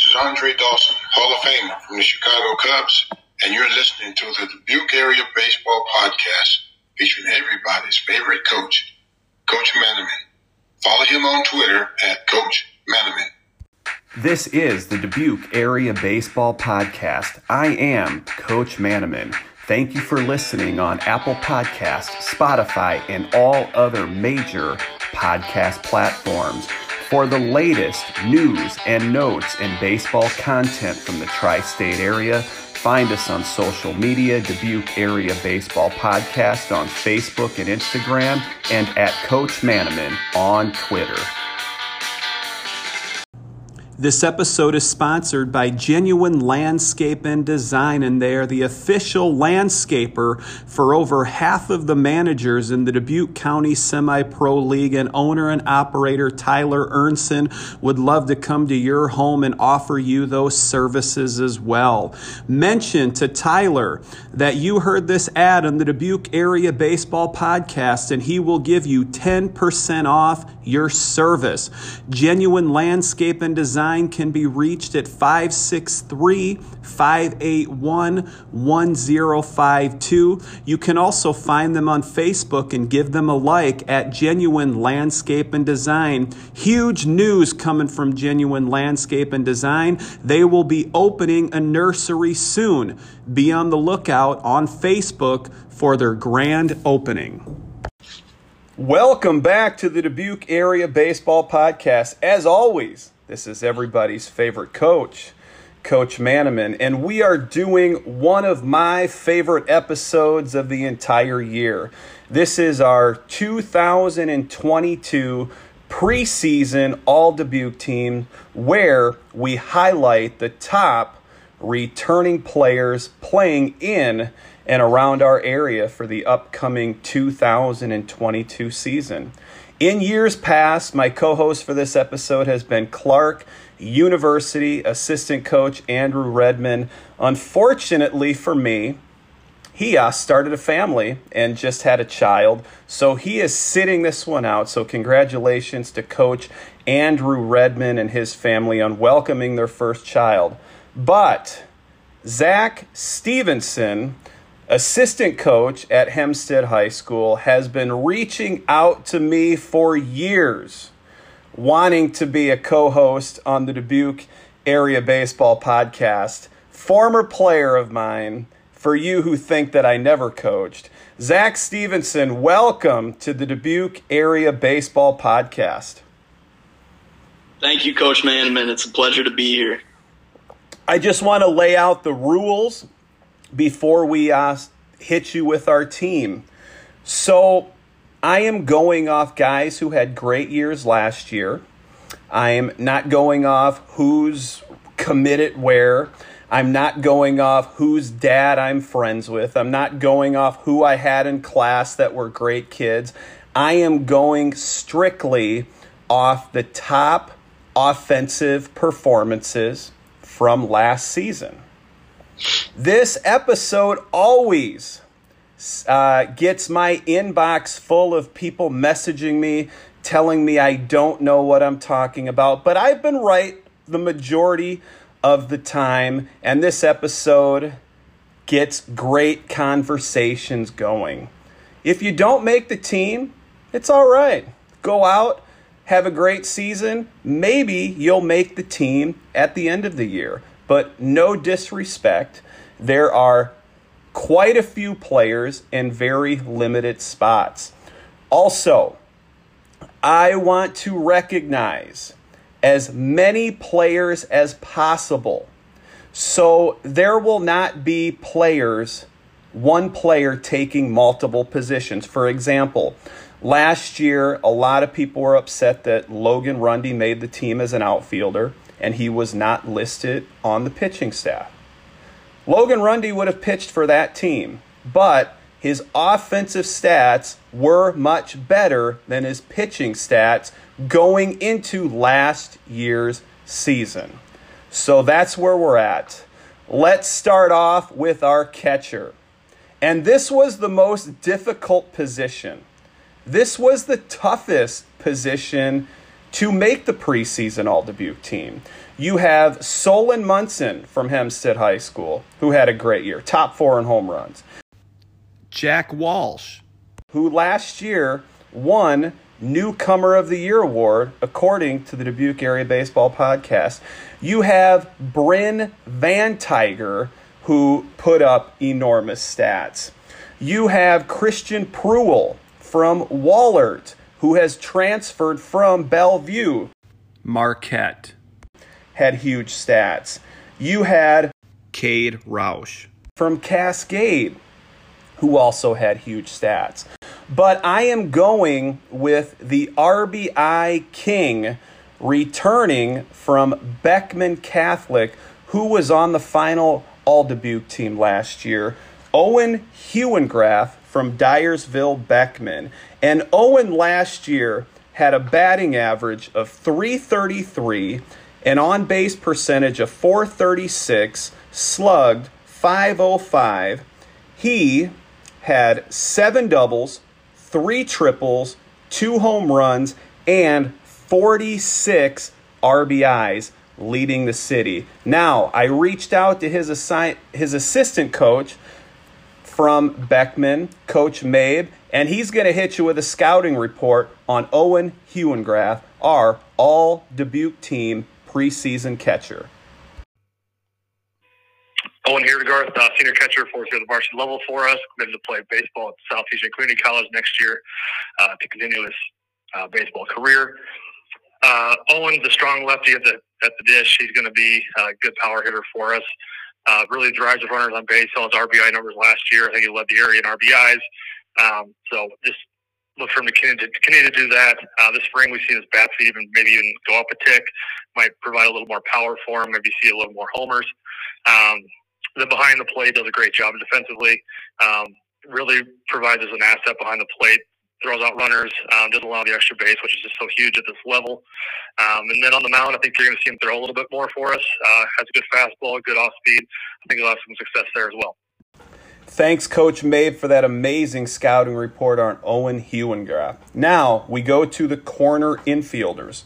This is Andre Dawson, Hall of Famer from the Chicago Cubs, and you're listening to the Dubuque Area Baseball Podcast featuring everybody's favorite coach, Coach Manaman. Follow him on Twitter at Coach Manaman. This is the Dubuque Area Baseball Podcast. I am Coach Manaman. Thank you for listening on Apple Podcasts, Spotify, and all other major podcast platforms. For the latest news and notes and baseball content from the tri-state area, find us on social media, Dubuque Area Baseball Podcast on Facebook and Instagram, and at Coach Manaman on Twitter. This episode is sponsored by Genuine Landscape and Design, and they are the official landscaper for over half of the managers in the Dubuque County Semi-Pro League, and owner and operator Tyler Ernson would love to come to your home and offer you those services as well. Mention to Tyler that you heard this ad on the Dubuque Area Baseball Podcast, and he will give you 10% off your service. Genuine Landscape and Design can be reached at 563-581-1052. You can also find them on Facebook and give them a like at Genuine Landscape and Design. Huge news coming from Genuine Landscape and Design. They will be opening a nursery soon. Be on the lookout on Facebook for their grand opening. Welcome back to the Dubuque Area Baseball Podcast. As always, this is everybody's favorite coach, Coach Manaman, and we are doing one of my favorite episodes of the entire year. This is our 2022 preseason All-Dubuque team, where we highlight the top returning players playing in and around our area for the upcoming 2022 season. In years past, my co-host for this episode has been Clark University assistant coach Andrew Redman. Unfortunately for me, he started a family and just had a child, so he is sitting this one out. So congratulations to Coach Andrew Redman and his family on welcoming their first child. But Zach Stevenson, assistant coach at Hempstead High School, has been reaching out to me for years, wanting to be a co-host on the Dubuque Area Baseball Podcast. Former player of mine, for you who think that I never coached. Zach Stevenson, welcome to the Dubuque Area Baseball Podcast. Thank you, Coach Manaman. It's a pleasure to be here. I just want to lay out the rules before we hit you with our team. So I am going off guys who had great years last year. I am not going off who's committed where. I'm not going off whose dad I'm friends with. I'm not going off who I had in class that were great kids. I am going strictly off the top offensive performances from last season. This episode always gets my inbox full of people messaging me, telling me I don't know what I'm talking about, but I've been right the majority of the time, and this episode gets great conversations going. If you don't make the team, it's all right. Go out, have a great season. Maybe you'll make the team at the end of the year. But no disrespect, there are quite a few players in very limited spots. Also, I want to recognize as many players as possible. So there will not be players, one player taking multiple positions. For example, last year, a lot of people were upset that Logan Rundy made the team as an outfielder, and he was not listed on the pitching staff. Logan Rundy would have pitched for that team, but his offensive stats were much better than his pitching stats going into last year's season. So that's where we're at. Let's start off with our catcher. And this was the most difficult position. This was the toughest position to make the preseason All-Dubuque team. You have Solon Munson from Hempstead High School, who had a great year, top four in home runs. Jack Walsh, who last year won Newcomer of the Year award, according to the Dubuque Area Baseball Podcast. You have Bryn Van Tiger, who put up enormous stats. You have Christian Pruhl from Wahlert, who has transferred from Bellevue. Marquette had huge stats. You had Cade Rausch from Cascade, who also had huge stats. But I am going with the RBI king returning from Beckman Catholic, who was on the final All-Dubuque team last year, Owen Heuengraf from Dyersville Beckman. And Owen last year had a batting average of .333, an on-base percentage of .436, slugged .505. He had 7 doubles, 3 triples, 2 home runs, and 46 RBIs, leading the city. Now, I reached out to his assistant coach from Beckman, Coach Mabe, and he's going to hit you with a scouting report on Owen Heuengraf, our All-Dubuque team preseason catcher. Owen Heuengraf, senior catcher here at the varsity level for us. Committed to play baseball at Southeastern Community College next year to continue his baseball career. Owen's a strong lefty at the dish. He's going to be a good power hitter for us. Really drives the runners on base. Saw his RBI numbers last year. I think he led the area in RBIs. So just look for him to continue to do that. This spring we've seen his bat speed even go up a tick. Might provide a little more power for him. Maybe see a little more homers. The behind the plate does a great job defensively. Really provides us an asset behind the plate. Throws out runners, doesn't allow the extra base, which is just so huge at this level. And then on the mound, I think you're going to see him throw a little bit more for us. Has a good fastball, good off-speed. I think he'll have some success there as well. Thanks, Coach Mabe, for that amazing scouting report on Owen Heuengraf. Now we go to the corner infielders.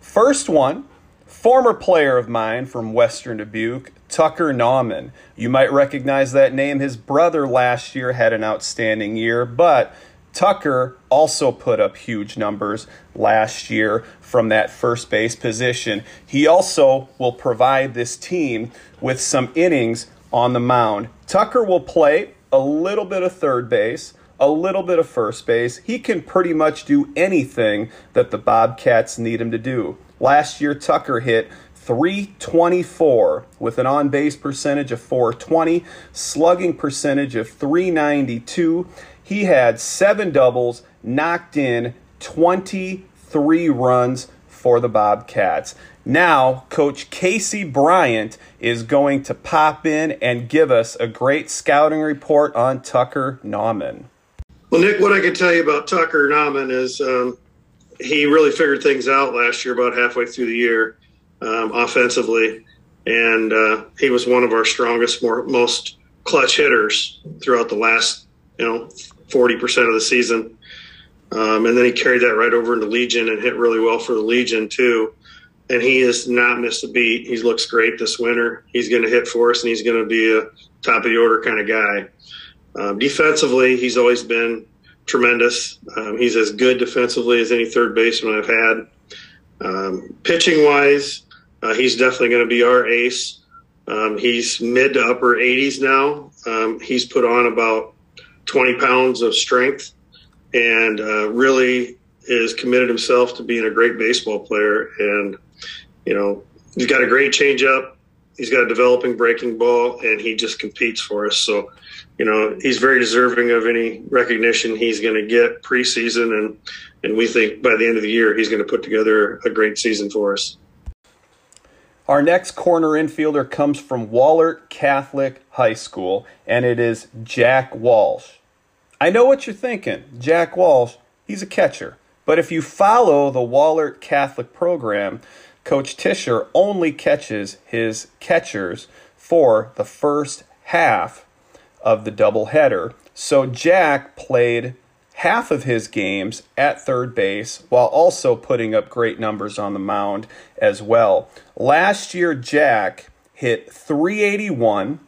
First one, former player of mine from Western Dubuque, Tucker Knauman. You might recognize that name. His brother last year had an outstanding year, but Tucker also put up huge numbers last year from that first base position. He also will provide this team with some innings on the mound. Tucker will play a little bit of third base, a little bit of first base. He can pretty much do anything that the Bobcats need him to do. Last year, Tucker hit .324 with an on-base percentage of .420, slugging percentage of .392. He had 7 doubles, knocked in 23 runs for the Bobcats. Now, Coach Casey Bryant is going to pop in and give us a great scouting report on Tucker Knauman. Well, Nick, what I can tell you about Tucker Knauman is he really figured things out last year about halfway through the year offensively, and he was one of our strongest, most clutch hitters throughout the last 40% of the season. And then he carried that right over into Legion and hit really well for the Legion too. And he has not missed a beat. He looks great this winter. He's going to hit for us, and he's going to be a top of the order kind of guy. Defensively, he's always been tremendous. He's as good defensively as any third baseman I've had. Pitching-wise, he's definitely going to be our ace. He's mid to upper 80s now. He's put on about 20 pounds of strength, and really is committed himself to being a great baseball player. And, he's got a great changeup. He's got a developing breaking ball, and he just competes for us. So, he's very deserving of any recognition he's going to get preseason. And we think by the end of the year, he's going to put together a great season for us. Our next corner infielder comes from Wahlert Catholic High School, and it is Jack Walsh. I know what you're thinking. Jack Walsh, he's a catcher. But if you follow the Wahlert Catholic program, Coach Tischer only catches his catchers for the first half of the doubleheader. So Jack played half of his games at third base while also putting up great numbers on the mound as well. Last year, Jack hit .381,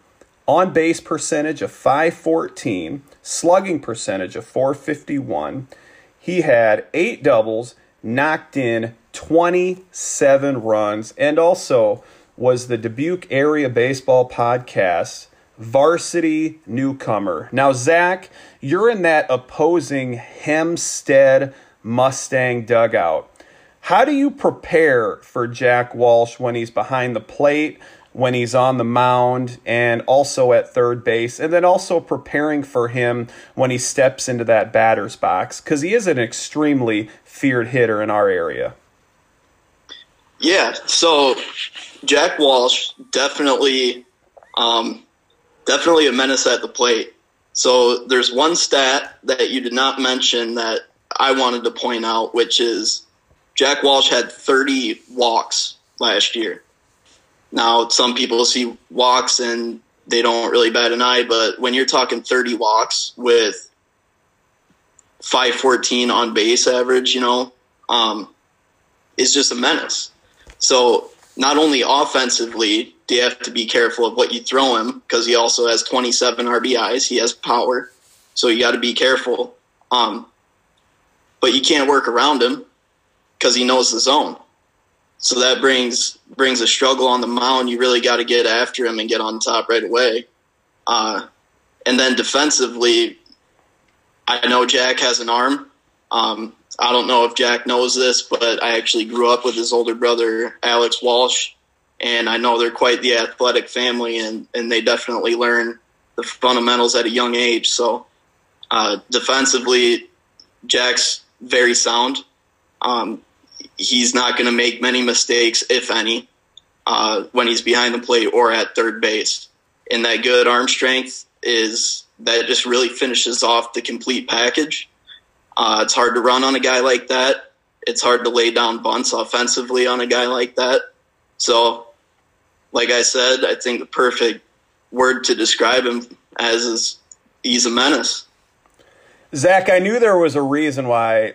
on base percentage of .514, slugging percentage of .451. He had 8 doubles, knocked in 27 runs, and also was the Dubuque Area Baseball Podcast varsity newcomer. Now, Zach, you're in that opposing Hempstead Mustang dugout. How do you prepare for Jack Walsh when he's behind the plate, when he's on the mound, and also at third base, and then also preparing for him when he steps into that batter's box? Because he is an extremely feared hitter in our area. Yeah, so Jack Walsh, definitely a menace at the plate. So there's one stat that you did not mention that I wanted to point out, which is Jack Walsh had 30 walks last year. Now, some people see walks and they don't really bat an eye, but when you're talking 30 walks with .514 on base average, it's just a menace. So not only offensively do you have to be careful of what you throw him, because he also has 27 RBIs. He has power, so you got to be careful. But you can't work around him because he knows the zone. So that brings a struggle on the mound. You really got to get after him and get on top right away. And then defensively, I know Jack has an arm. I don't know if Jack knows this, but I actually grew up with his older brother, Alex Walsh, and I know they're quite the athletic family, and they definitely learn the fundamentals at a young age. So defensively, Jack's very sound. He's not going to make many mistakes, if any, when he's behind the plate or at third base. And that good arm strength just really finishes off the complete package. It's hard to run on a guy like that. It's hard to lay down bunts offensively on a guy like that. So, like I said, I think the perfect word to describe him as is he's a menace. Zach, I knew there was a reason why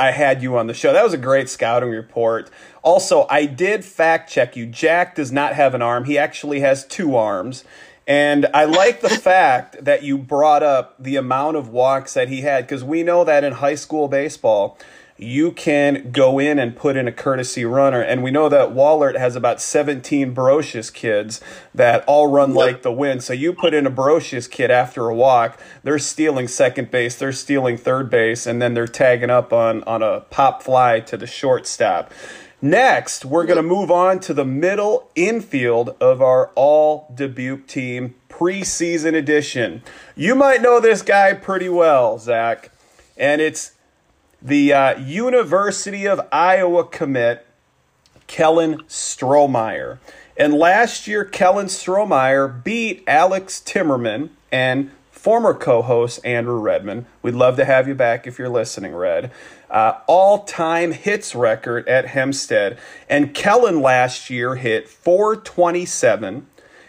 I had you on the show. That was a great scouting report. Also, I did fact check you. Jack does not have an arm. He actually has 2 arms. And I like the fact that you brought up the amount of walks that he had, because we know that in high school baseball, you can go in and put in a courtesy runner. And we know that Wahlert has about 17 Brosius kids that all run like the wind. So you put in a Brosius kid after a walk, they're stealing second base, they're stealing third base, and then they're tagging up on a pop fly to the shortstop. Next, we're going to move on to the middle infield of our all-Dubuque team preseason edition. You might know this guy pretty well, Zach, and it's the University of Iowa commit, Kellen Strohmeyer. And last year, Kellen Strohmeyer beat Alex Timmerman and former co-host Andrew Redman. We'd love to have you back if you're listening, Red. All-time hits record at Hempstead. And Kellen last year hit .427.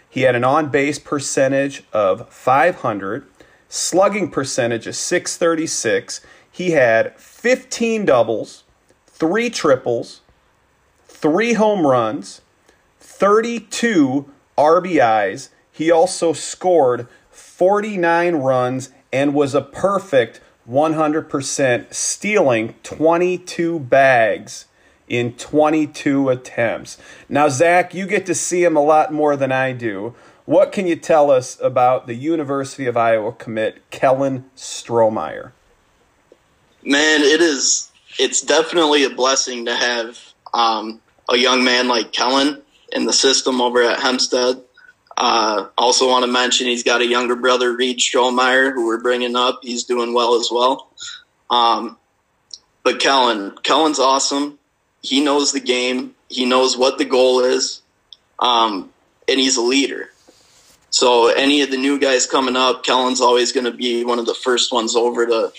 He had an on-base percentage of .500, slugging percentage of .636. He had 15 doubles, 3 triples, 3 home runs, 32 RBIs. He also scored 49 runs and was a perfect 100%, stealing 22 bags in 22 attempts. Now, Zach, you get to see him a lot more than I do. What can you tell us about the University of Iowa commit, Kellen Strohmeyer? Man, it's definitely a blessing to have a young man like Kellen in the system over at Hempstead. Also want to mention he's got a younger brother, Reed Strohmeyer, who we're bringing up. He's doing well as well. But Kellen's awesome. He knows the game. He knows what the goal is. And he's a leader. So any of the new guys coming up, Kellen's always going to be one of the first ones over to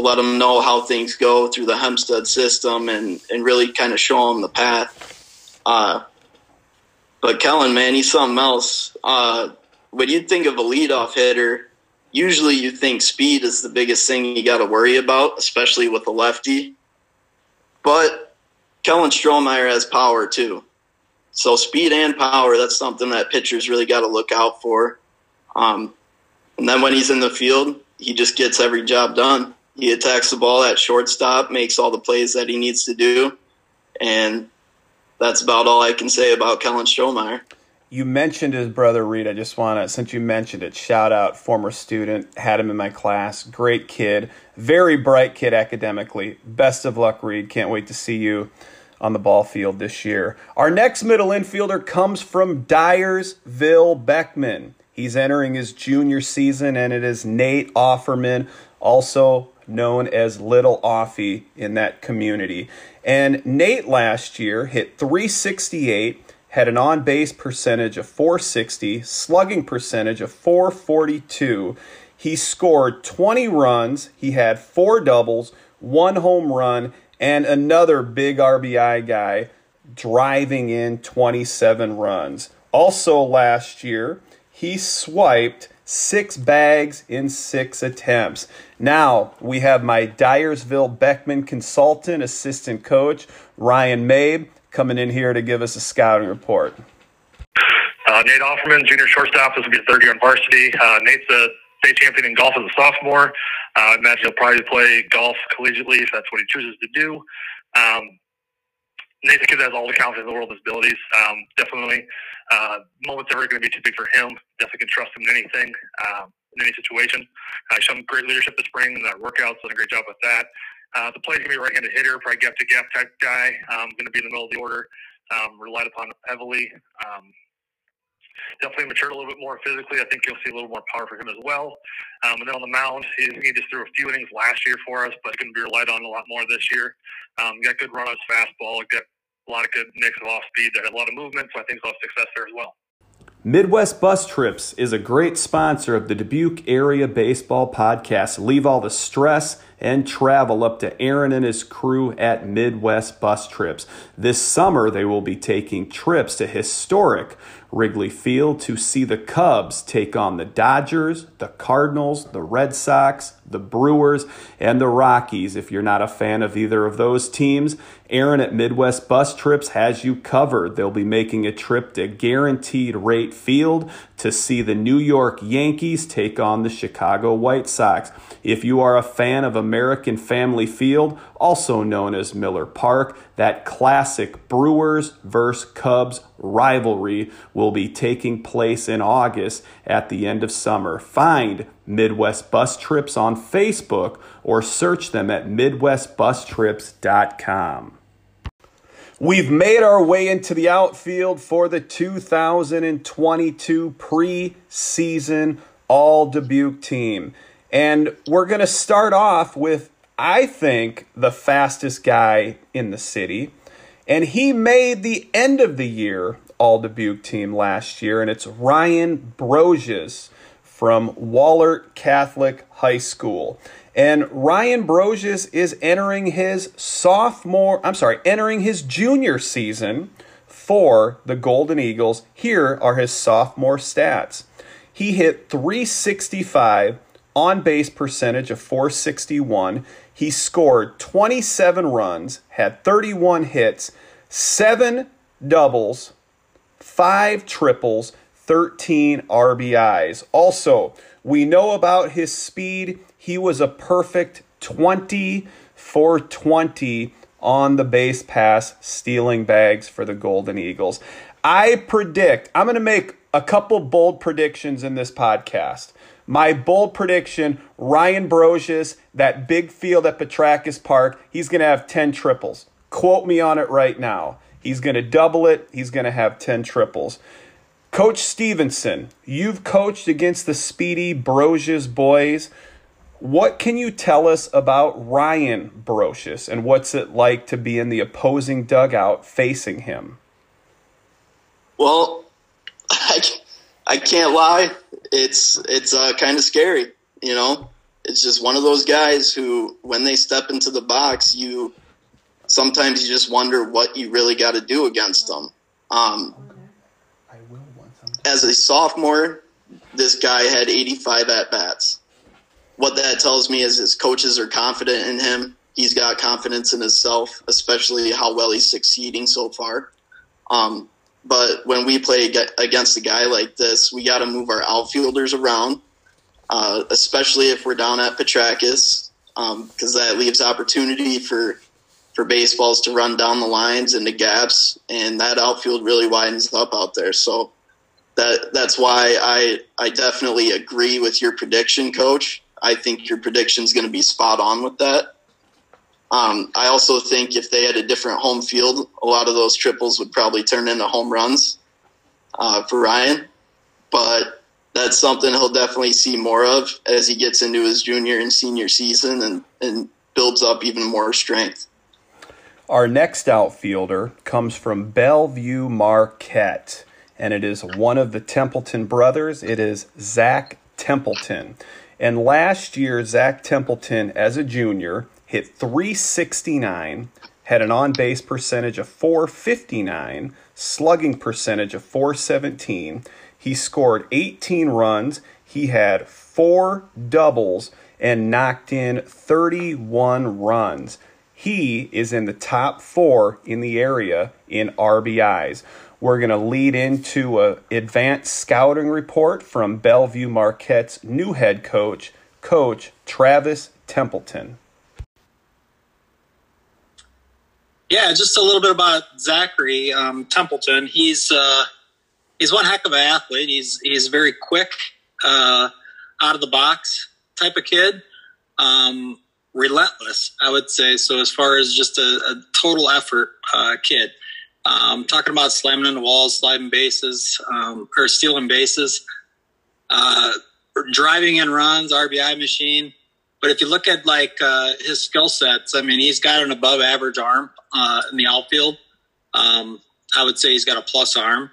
let them know how things go through the Hempstead system and really kind of show them the path. But Kellen, man, he's something else. When you think of a leadoff hitter, usually you think speed is the biggest thing you got to worry about, especially with a lefty. But Kellen Strohmeyer has power too. So speed and power, that's something that pitchers really got to look out for. And then when he's in the field, he just gets every job done. He attacks the ball at shortstop, makes all the plays that he needs to do. And that's about all I can say about Kellen Strohmeyer. You mentioned his brother, Reed. I just want to, since you mentioned it, shout out, former student, had him in my class. Great kid, very bright kid academically. Best of luck, Reed. Can't wait to see you on the ball field this year. Our next middle infielder comes from Dyersville Beckman. He's entering his junior season, and it is Nate Offerman, also known as Little Offie in that community. And Nate last year hit .368, had an on-base percentage of .460, slugging percentage of .442. He scored 20 runs. He had 4 doubles, 1 home run, and another big RBI guy driving in 27 runs. Also last year, he swiped 6 bags in 6 attempts. Now we have my Dyersville Beckman consultant, assistant coach, Ryan Mabe, coming in here to give us a scouting report. Nate Offerman, junior shortstop. This will be his third year in varsity. Nate's a state champion in golf as a sophomore. I imagine he'll probably play golf collegiately if that's what he chooses to do. Nate's a kid that has all the confidence in the world of his abilities. Definitely moments that are going to be too big for him. Definitely can trust him in anything, in any situation. I showed him great leadership this spring in that workouts. Did a great job with that. The play's going to be right-handed hitter, probably gap-to-gap type guy. Going to be in the middle of the order. Relied upon heavily. Definitely matured a little bit more physically. I think you'll see a little more power for him as well. And then on the mound, he just threw a few innings last year for us, but going to be relied on a lot more this year. Got good run on his fastball. Got a lot of good mix of off-speed. There had a lot of movement, so I think he'll have success there as well. Midwest Bus Trips is a great sponsor of the Dubuque Area Baseball Podcast. Leave all the stress and travel up to Aaron and his crew at Midwest Bus Trips. This summer, they will be taking trips to historic Wrigley Field to see the Cubs take on the Dodgers, the Cardinals, the Red Sox, the Brewers, and the Rockies. If you're not a fan of either of those teams, Aaron at Midwest Bus Trips has you covered. They'll be making a trip to Guaranteed Rate Field to see the New York Yankees take on the Chicago White Sox. If you are a fan of American Family Field, also known as Miller Park, that classic Brewers versus Cubs rivalry will be taking place in August at the end of summer. Find Midwest Bus Trips on Facebook or search them at midwestbustrips.com. We've made our way into the outfield for the 2022 preseason All-Dubuque team. And we're going to start off with, I think, the fastest guy in the city. And he made the end of the year All-Dubuque team last year, and it's Ryan Brosius from Wahlert Catholic High School. And Ryan Brosius is entering his junior season for the Golden Eagles. Here are his sophomore stats. He hit .365, on-base percentage of .461. He scored 27 runs, had 31 hits, 7 doubles, 5 triples, 13 RBIs. Also, we know about his speed. He was a perfect 20 for 20 on the base pass, stealing bags for the Golden Eagles. I'm going to make a couple bold predictions in this podcast. My bold prediction, Ryan Brosius, that big field at Petrakis Park, he's going to have 10 triples. Quote me on it right now. He's going to double it. He's going to have 10 triples. Coach Stevenson, you've coached against the speedy Brosius boys. What can you tell us about Ryan Brosius and what's it like to be in the opposing dugout facing him? Well, I can't lie. It's kind of scary, you know. It's just one of those guys who, when they step into the box, sometimes you just wonder what you really got to do against them. As a sophomore, this guy had 85 at-bats. what that tells me is his coaches are confident in him. He's got confidence in himself, especially how well he's succeeding so far. But when we play against a guy like this, we got to move our outfielders around, especially if we're down at Petrakis, because that leaves opportunity for baseballs to run down the lines into gaps, and that outfield really widens up out there. So that's why I definitely agree with your prediction, Coach. I think your prediction is going to be spot on with that. I also think if they had a different home field, a lot of those triples would probably turn into home runs for Ryan. But that's something he'll definitely see more of as he gets into his junior and senior season and builds up even more strength. Our next outfielder comes from Bellevue Marquette, and it is one of the Templeton brothers. It is Zach Templeton. And last year, Zach Templeton, as a junior, hit .369, had an on-base percentage of .459, slugging percentage of .417. He scored 18 runs. He had 4 doubles and knocked in 31 runs. He is in the top 4 in the area in RBIs. We're going to lead into an advanced scouting report from Bellevue Marquette's new head coach, Coach Travis Templeton. Yeah, just a little bit about Zachary Templeton. He's one heck of an athlete. He's very quick, out of the box type of kid, relentless, I would say. So as far as just a total effort kid, talking about slamming into walls, sliding bases, or stealing bases, driving in runs, RBI machine. But if you look at his skill sets, I mean, he's got an above average arm in the outfield. I would say he's got a plus arm.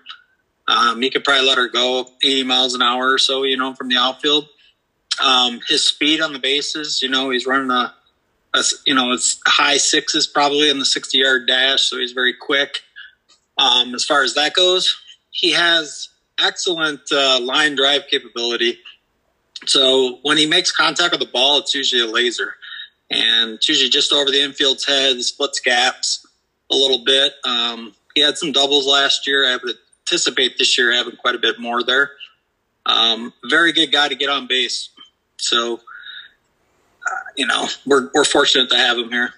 He could probably let her go 80 miles an hour or so, from the outfield. His speed on the bases, he's running it's high sixes probably in the 60-yard dash. So he's very quick. As far as that goes, he has excellent line drive capability. So when he makes contact with the ball, it's usually a laser. And it's usually just over the infield's head, splits gaps a little bit. He had some doubles last year. I would anticipate this year having quite a bit more there. Very good guy to get on base. So, we're fortunate to have him here.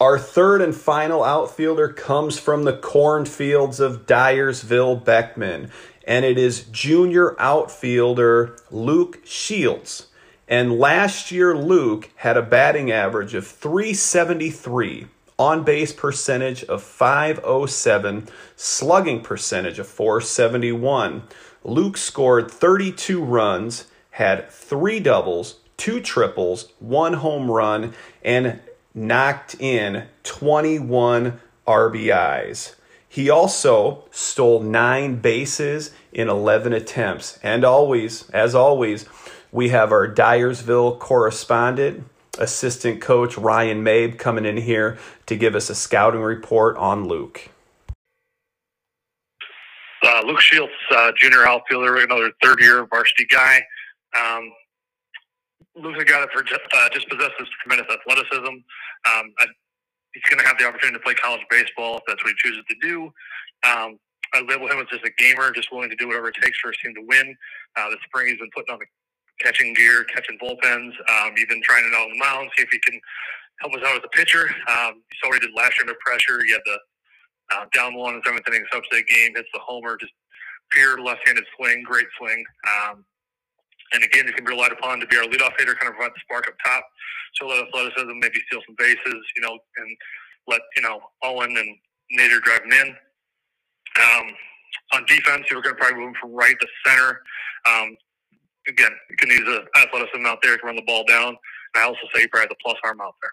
Our third and final outfielder comes from the cornfields of Dyersville Beckman. And it is junior outfielder Luke Shields. And last year, Luke had a batting average of .373, on-base percentage of .507, slugging percentage of .471. Luke scored 32 runs, had 3 doubles, 2 triples, 1 home run, and knocked in 21 RBIs. He also stole 9 bases in 11 attempts. And as always, we have our Dyersville correspondent, assistant coach Ryan Mabe, coming in here to give us a scouting report on Luke. Luke Shields, junior outfielder, another third-year varsity guy. Luke's got it for just possesses tremendous athleticism. He's going to have the opportunity to play college baseball if that's what he chooses to do. I label him as just a gamer, just willing to do whatever it takes for his team to win. This spring he's been putting on the catching gear, catching bullpens, even trying it out on the mound, see if he can help us out as a pitcher. You saw what he did last year under pressure. He had the down one in the 7th inning substate game, hits the homer, just pure left-handed swing, great swing. And again, he can be relied upon to be our leadoff hitter, kind of provide the spark up top, show a lot of athleticism, maybe steal some bases, and let, Owen and Nader drive him in. On defense, we're going to probably move him from right to center. Again, you can use the athleticism out there to run the ball down. And I also say he probably has a plus arm out there.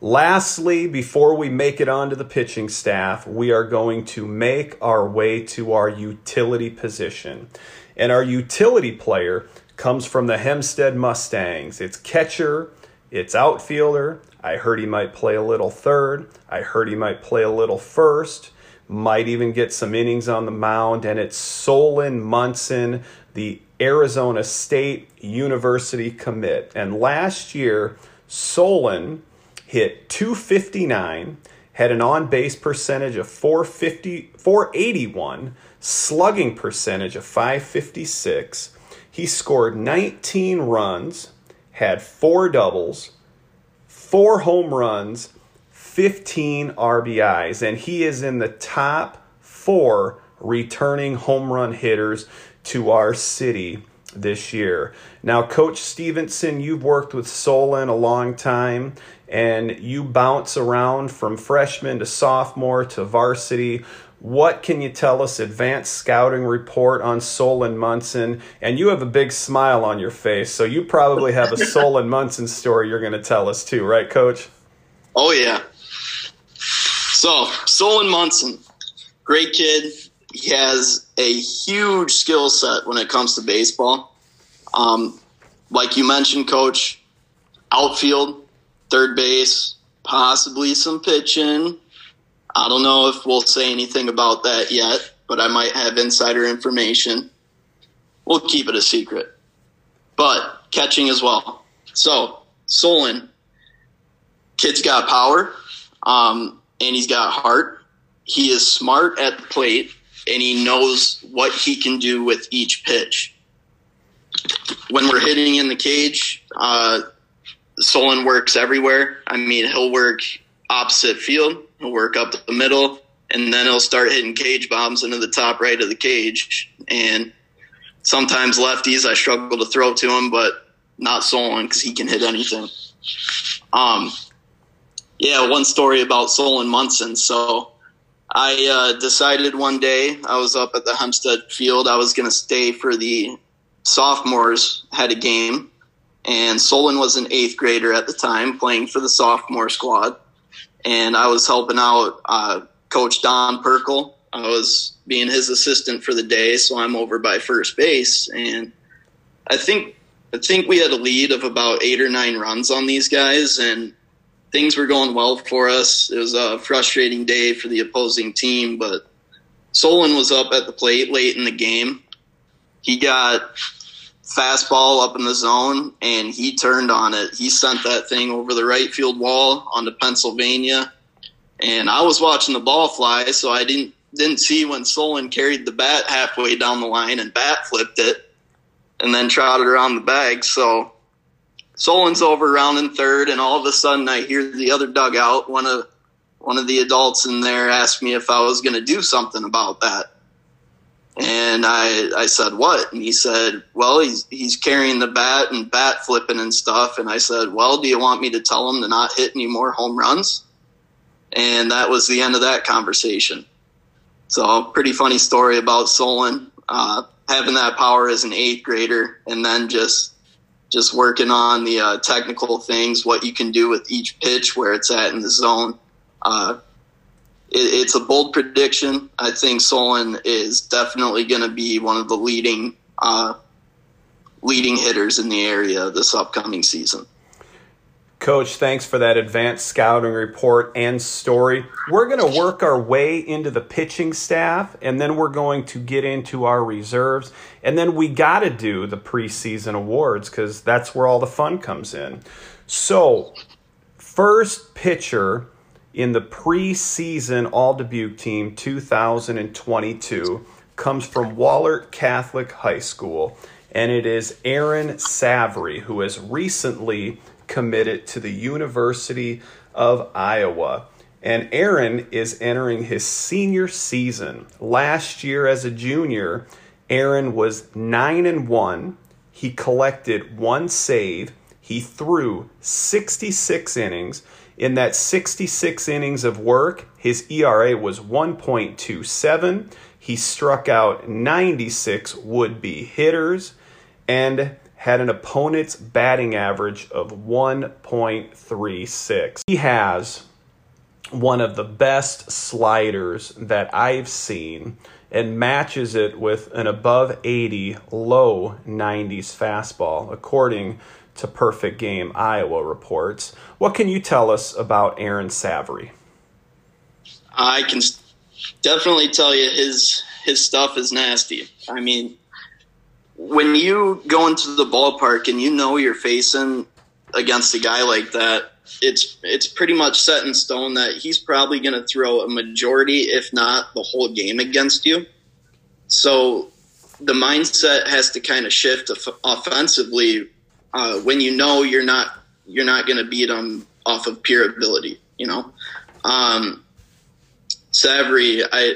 Lastly, before we make it onto the pitching staff, we are going to make our way to our utility position. And our utility player comes from the Hempstead Mustangs. It's catcher, it's outfielder. I heard he might play a little third. I heard he might play a little first. might even get some innings on the mound. And it's Solon Munson, the Arizona State University commit. And last year, Solon hit .259, had an on-base percentage of .481, slugging percentage of .556. He scored 19 runs, had 4 doubles, 4 home runs, 15 RBIs, and he is in the top 4 returning home run hitters to our city this year. Now, Coach Stevenson, you've worked with Solon a long time, and you bounce around from freshman to sophomore to varsity. What can you tell us, advanced scouting report on Solon Munson? And you have a big smile on your face, so you probably have a Solon Munson story you're going to tell us too, right, Coach? Oh, yeah. So, Solon Munson, great kid. He has a huge skill set when it comes to baseball. Like you mentioned, Coach, outfield, third base, possibly some pitching. I don't know if we'll say anything about that yet, but I might have insider information. We'll keep it a secret. But catching as well. So, Solon, kid's got power, and he's got heart. He is smart at the plate, and he knows what he can do with each pitch. When we're hitting in the cage, Solon works everywhere. I mean, he'll work opposite field. He'll work up the middle, and then he'll start hitting cage bombs into the top right of the cage. And sometimes lefties, I struggle to throw to him, but not Solon because he can hit anything. Yeah, one story about Solon Munson. So I decided one day, I was up at the Hempstead field, I was going to stay for the sophomores, had a game, and Solon was an 8th grader at the time playing for the sophomore squad. And I was helping out Coach Don Perkle. I was being his assistant for the day, so I'm over by first base. And I think we had a lead of about 8 or 9 runs on these guys, and things were going well for us. It was a frustrating day for the opposing team, but Solon was up at the plate late in the game. He got fastball up in the zone, and he turned on it. He sent that thing over the right field wall onto Pennsylvania, and I was watching the ball fly, so I didn't see when Solon carried the bat halfway down the line and bat flipped it and then trotted around the bag. So Solon's over rounding third, and all of a sudden I hear the other dugout, one of the adults in there asked me if I was going to do something about that. And I said, what? And he said, well, he's carrying the bat and bat flipping and stuff. And I said, well, do you want me to tell him to not hit any more home runs? And that was the end of that conversation. So pretty funny story about Solon, having that power as an 8th grader, and then just working on the technical things, what you can do with each pitch, where it's at in the zone. It's a bold prediction. I think Solon is definitely going to be one of the leading hitters in the area this upcoming season. Coach, thanks for that advanced scouting report and story. We're going to work our way into the pitching staff, and then we're going to get into our reserves. And then we got to do the preseason awards because that's where all the fun comes in. So, first pitcher in the preseason All-Dubuque team 2022 comes from Wahlert Catholic High School, and it is Aaron Savary, who has recently committed to the University of Iowa. And Aaron is entering his senior season. Last year as a junior, Aaron was 9-1. He collected 1 save. He threw 66 innings. In that 66 innings of work, his ERA was 1.27. He struck out 96 would-be hitters and had an opponent's batting average of 1.36. He has one of the best sliders that I've seen and matches it with an above 80, low 90s fastball, according to Perfect Game Iowa reports. What can you tell us about Aaron Savary? I can definitely tell you his stuff is nasty. I mean, when you go into the ballpark and you know you're facing against a guy like that, it's pretty much set in stone that he's probably going to throw a majority, if not the whole game, against you. So the mindset has to kind of shift offensively when you know you're not going to beat them off of pure ability, you know. Savary, I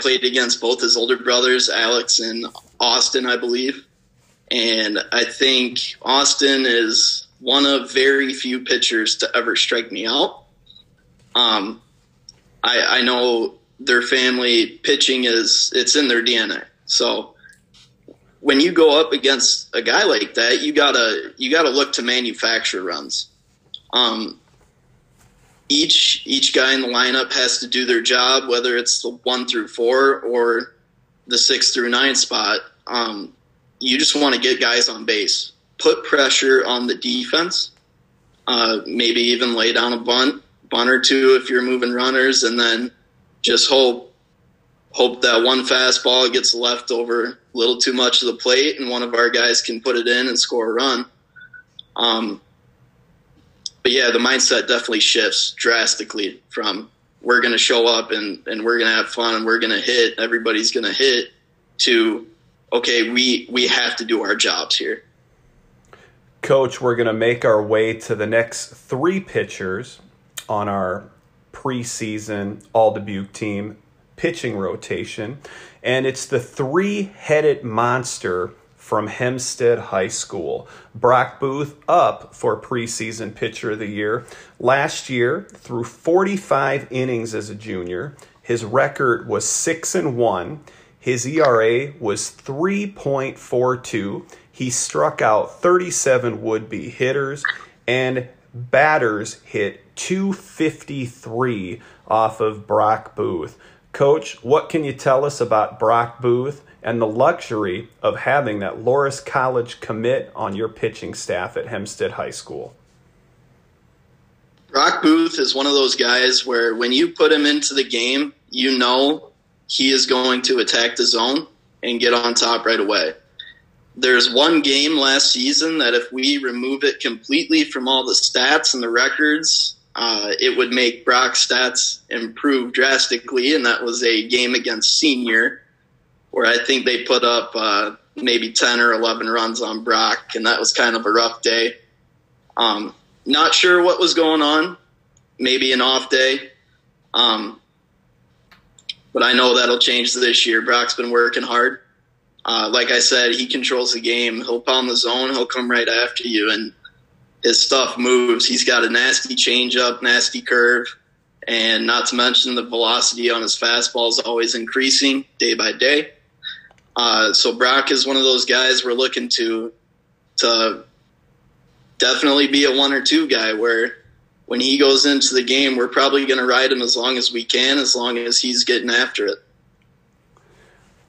played against both his older brothers, Alex and Austin, I believe. And I think Austin is one of very few pitchers to ever strike me out. I know their family pitching it's in their DNA. So when you go up against a guy like that, you gotta look to manufacture runs. Each guy in the lineup has to do their job, whether it's the 1 through 4 or the 6 through 9 spot. You just want to get guys on base, put pressure on the defense, maybe even lay down a bunt or two if you're moving runners, and then just hope that one fastball gets left over a little too much of the plate and one of our guys can put it in and score a run. But yeah, the mindset definitely shifts drastically from we're going to show up and we're going to have fun and we're going to hit, everybody's going to hit, to, okay, we have to do our jobs here. Coach, we're going to make our way to the next 3 pitchers on our preseason All-Dubuque team pitching rotation, and it's the 3-headed monster from Hempstead High School. Brock Booth up for preseason pitcher of the year. Last year, through 45 innings as a junior, his record was 6-1. His ERA was 3.42. He struck out 37 would-be hitters, and batters hit 253 off of Brock Booth. Coach, what can you tell us about Brock Booth and the luxury of having that Loras College commit on your pitching staff at Hempstead High School? Brock Booth is one of those guys where when you put him into the game, you know he is going to attack the zone and get on top right away. There's one game last season that if we remove it completely from all the stats and the records, it would make Brock's stats improve drastically, and that was a game against Senior, where I think they put up maybe 10 or 11 runs on Brock, and that was kind of a rough day. Not sure what was going on, maybe an off day, but I know that'll change this year. Brock's been working hard. Like I said, he controls the game. He'll pound the zone. He'll come right after you, and his stuff moves. He's got a nasty changeup, nasty curve, and not to mention the velocity on his fastball is always increasing day by day. So Brock is one of those guys we're looking to definitely be a 1 or 2 guy, where when he goes into the game, we're probably going to ride him as long as we can, as long as he's getting after it.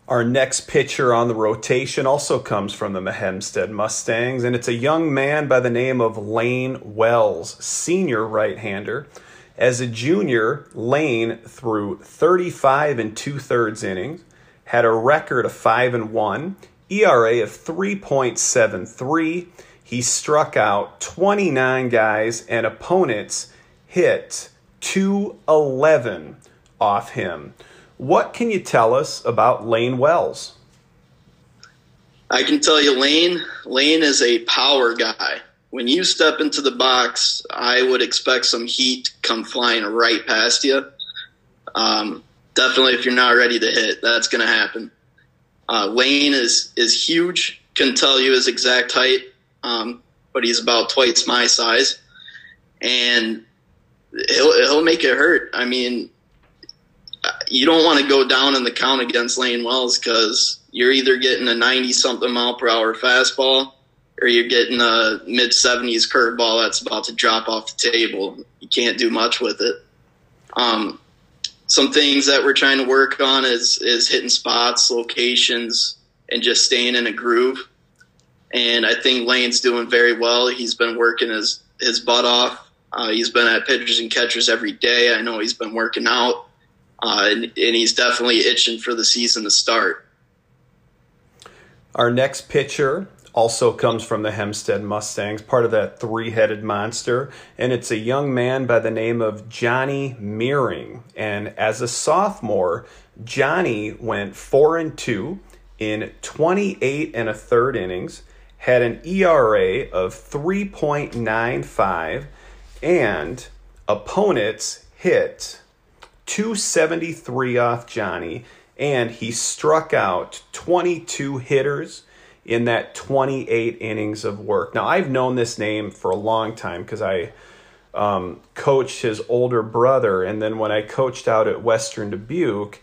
Our next pitcher on the rotation also comes from the Hempstead Mustangs, and it's a young man by the name of Lane Wells, senior right-hander. As a junior, Lane threw 35 2/3 innings, had a record of 5-1, ERA of 3.73. He struck out 29 guys, and opponents hit 211 off him. What can you tell us about Lane Wells? I can tell you Lane is a power guy. When you step into the box, I would expect some heat to come flying right past you. Definitely if you're not ready to hit, that's going to happen. Lane is huge. Couldn't tell you his exact height, but he's about twice my size. And he'll make it hurt. I mean, you don't want to go down in the count against Lane Wells, because you're either getting a 90-something mile-per-hour fastball or you're getting a mid-70s curveball that's about to drop off the table. You can't do much with it. Some things that we're trying to work on is hitting spots, locations, and just staying in a groove. And I think Lane's doing very well. He's been working his butt off. He's been at pitchers and catchers every day. I know he's been working out. and he's definitely itching for the season to start. Our next pitcher also comes from the Hempstead Mustangs, part of that three-headed monster, and it's a young man by the name of Johnny Mearing. And as a sophomore, Johnny went 4-2 in 28 1/3 innings, had an ERA of 3.95, and opponents hit 273 off Johnny, and he struck out 22 hitters in that 28 innings of work. Now, I've known this name for a long time because I coached his older brother, and then when I coached out at Western Dubuque,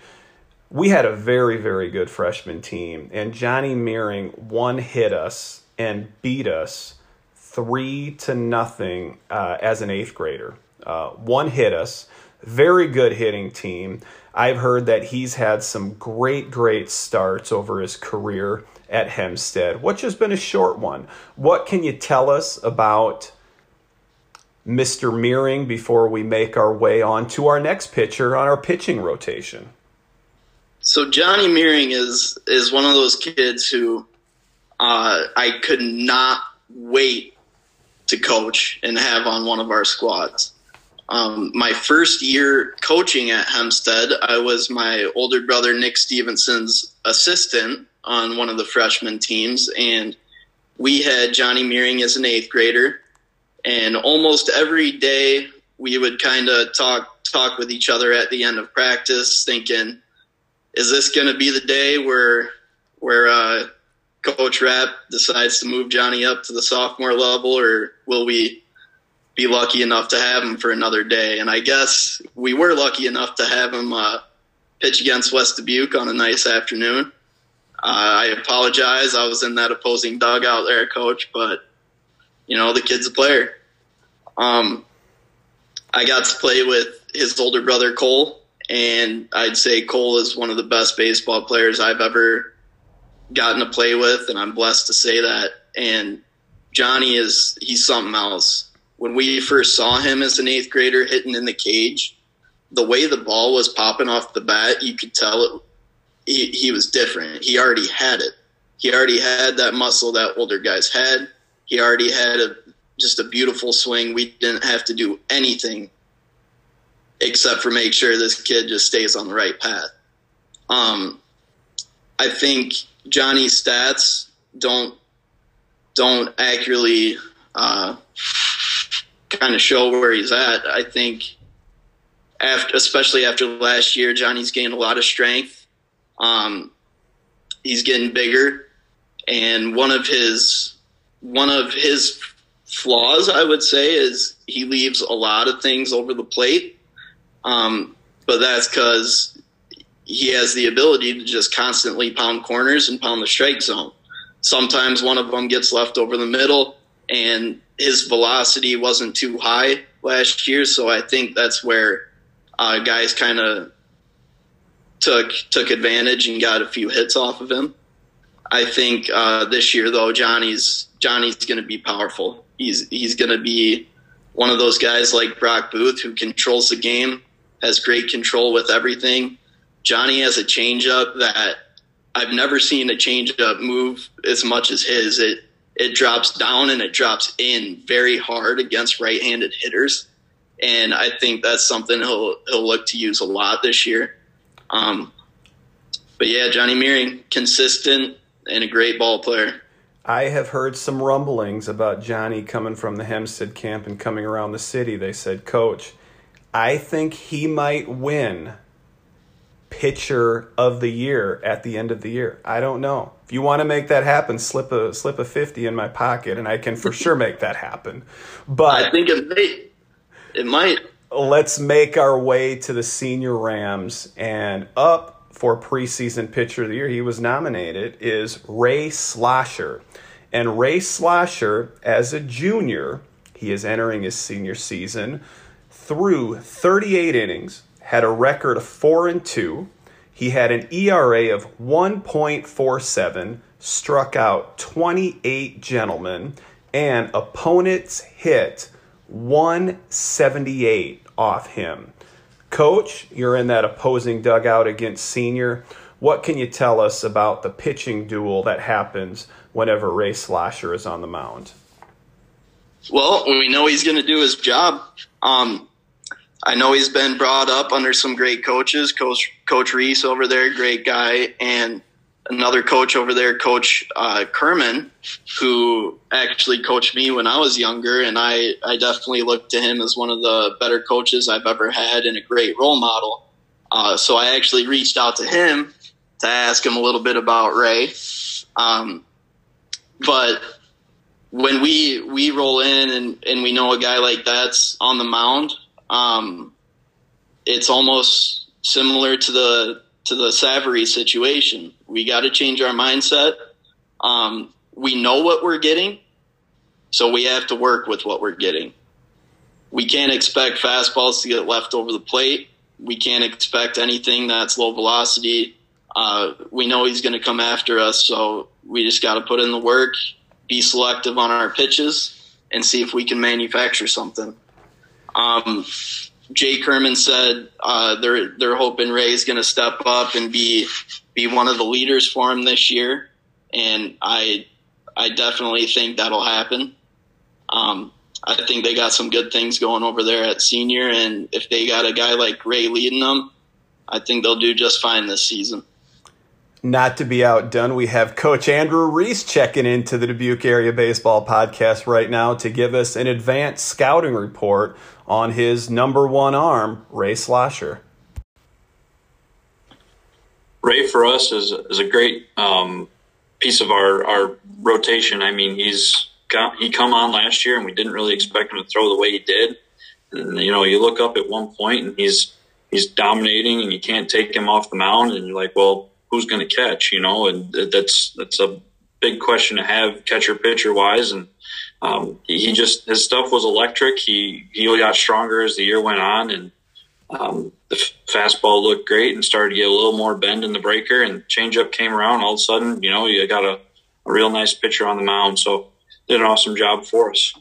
we had a very, very good freshman team, and Johnny Mearing one-hit us and beat us 3-0 as an eighth grader. One-hit us. Very good hitting team. I've heard that he's had some great, great starts over his career at Hempstead, which has been a short one. What can you tell us about Mr. Mearing before we make our way on to our next pitcher on our pitching rotation? So Johnny Mearing is one of those kids who I could not wait to coach and have on one of our squads. My first year coaching at Hempstead, I was my older brother Nick Stevenson's assistant on one of the freshman teams, and we had Johnny Mearing as an eighth grader, and almost every day we would kind of talk with each other at the end of practice, thinking, is this going to be the day where Coach Rapp decides to move Johnny up to the sophomore level, or will we be lucky enough to have him for another day? And I guess we were lucky enough to have him pitch against West Dubuque on a nice afternoon. I apologize. I was in that opposing dugout there, Coach, but, you know, the kid's a player. I got to play with his older brother, Cole, and I'd say Cole is one of the best baseball players I've ever gotten to play with, and I'm blessed to say that. And Johnny he's something else. When we first saw him as an eighth grader hitting in the cage, the way the ball was popping off the bat, you could tell he was different. He already had it. He already had that muscle that older guys had. He already had just a beautiful swing. We didn't have to do anything except for make sure this kid just stays on the right path. I think Johnny's stats don't accurately kind of show where he's at. I think especially after last year, Johnny's gained a lot of strength. He's getting bigger, and one of his flaws, I would say, is he leaves a lot of things over the plate. But that's because he has the ability to just constantly pound corners and pound the strike zone. Sometimes one of them gets left over the middle, and his velocity wasn't too high last year, so I think that's where guys kind of took advantage and got a few hits off of him. I think this year, though, Johnny's going to be powerful. He's going to be one of those guys like Brock Booth who controls the game, has great control with everything. Johnny has a changeup that I've never seen a changeup move as much as his. It drops down and it drops in very hard against right-handed hitters, and I think that's something he'll look to use a lot this year. But yeah, Johnny Mearing, consistent and a great ball player. I have heard some rumblings about Johnny coming from the Hempstead camp and coming around the city. They said, Coach, I think he might win pitcher of the year at the end of the year. I don't know. If you want to make that happen, slip a 50 in my pocket, and I can for sure make that happen. But I think it might. Let's make our way to the senior Rams, and up for preseason pitcher of the year, he was nominated, is Ray Slosher. And Ray Slosher, as a junior, he is entering his senior season, through 38 innings, had a record of 4-2. He had an ERA of 1.47, struck out 28 gentlemen, and opponents hit 178 off him. Coach, you're in that opposing dugout against Senior. What can you tell us about the pitching duel that happens whenever Ray Slosher is on the mound? Well, we know he's going to do his job. I know he's been brought up under some great coaches. Coach Reese over there, great guy, and another coach over there, Coach Kurman, who actually coached me when I was younger, and I definitely look to him as one of the better coaches I've ever had and a great role model. So I actually reached out to him to ask him a little bit about Ray. But when we roll in and we know a guy like that's on the mound, it's almost similar to the Savary situation. We got to change our mindset. We know what we're getting, so we have to work with what we're getting. We can't expect fastballs to get left over the plate. We can't expect anything that's low velocity. We know he's going to come after us, so we just got to put in the work, be selective on our pitches, and see if we can manufacture something. Jay Kurman said they're hoping Ray's going to step up and be one of the leaders for him this year, and I definitely think that'll happen. I think they got some good things going over there at Senior, and if they got a guy like Ray leading them, I think they'll do just fine this season. Not to be outdone, we have Coach Andrew Reese checking into the Dubuque Area Baseball Podcast right now to give us an advanced scouting report on his number one arm, Ray Slosher. Ray for us is a great piece of our rotation. I mean, he come on last year, and we didn't really expect him to throw the way he did. And, you know, you look up at one point, and he's dominating, and you can't take him off the mound. And you're like, well, who's going to catch, you know? And that's a big question to have catcher-pitcher-wise. And his stuff was electric. He got stronger as the year went on, and the fastball looked great and started to get a little more bend in the breaker, and changeup came around. All of a sudden, you know, you got a real nice pitcher on the mound. So, did an awesome job for us.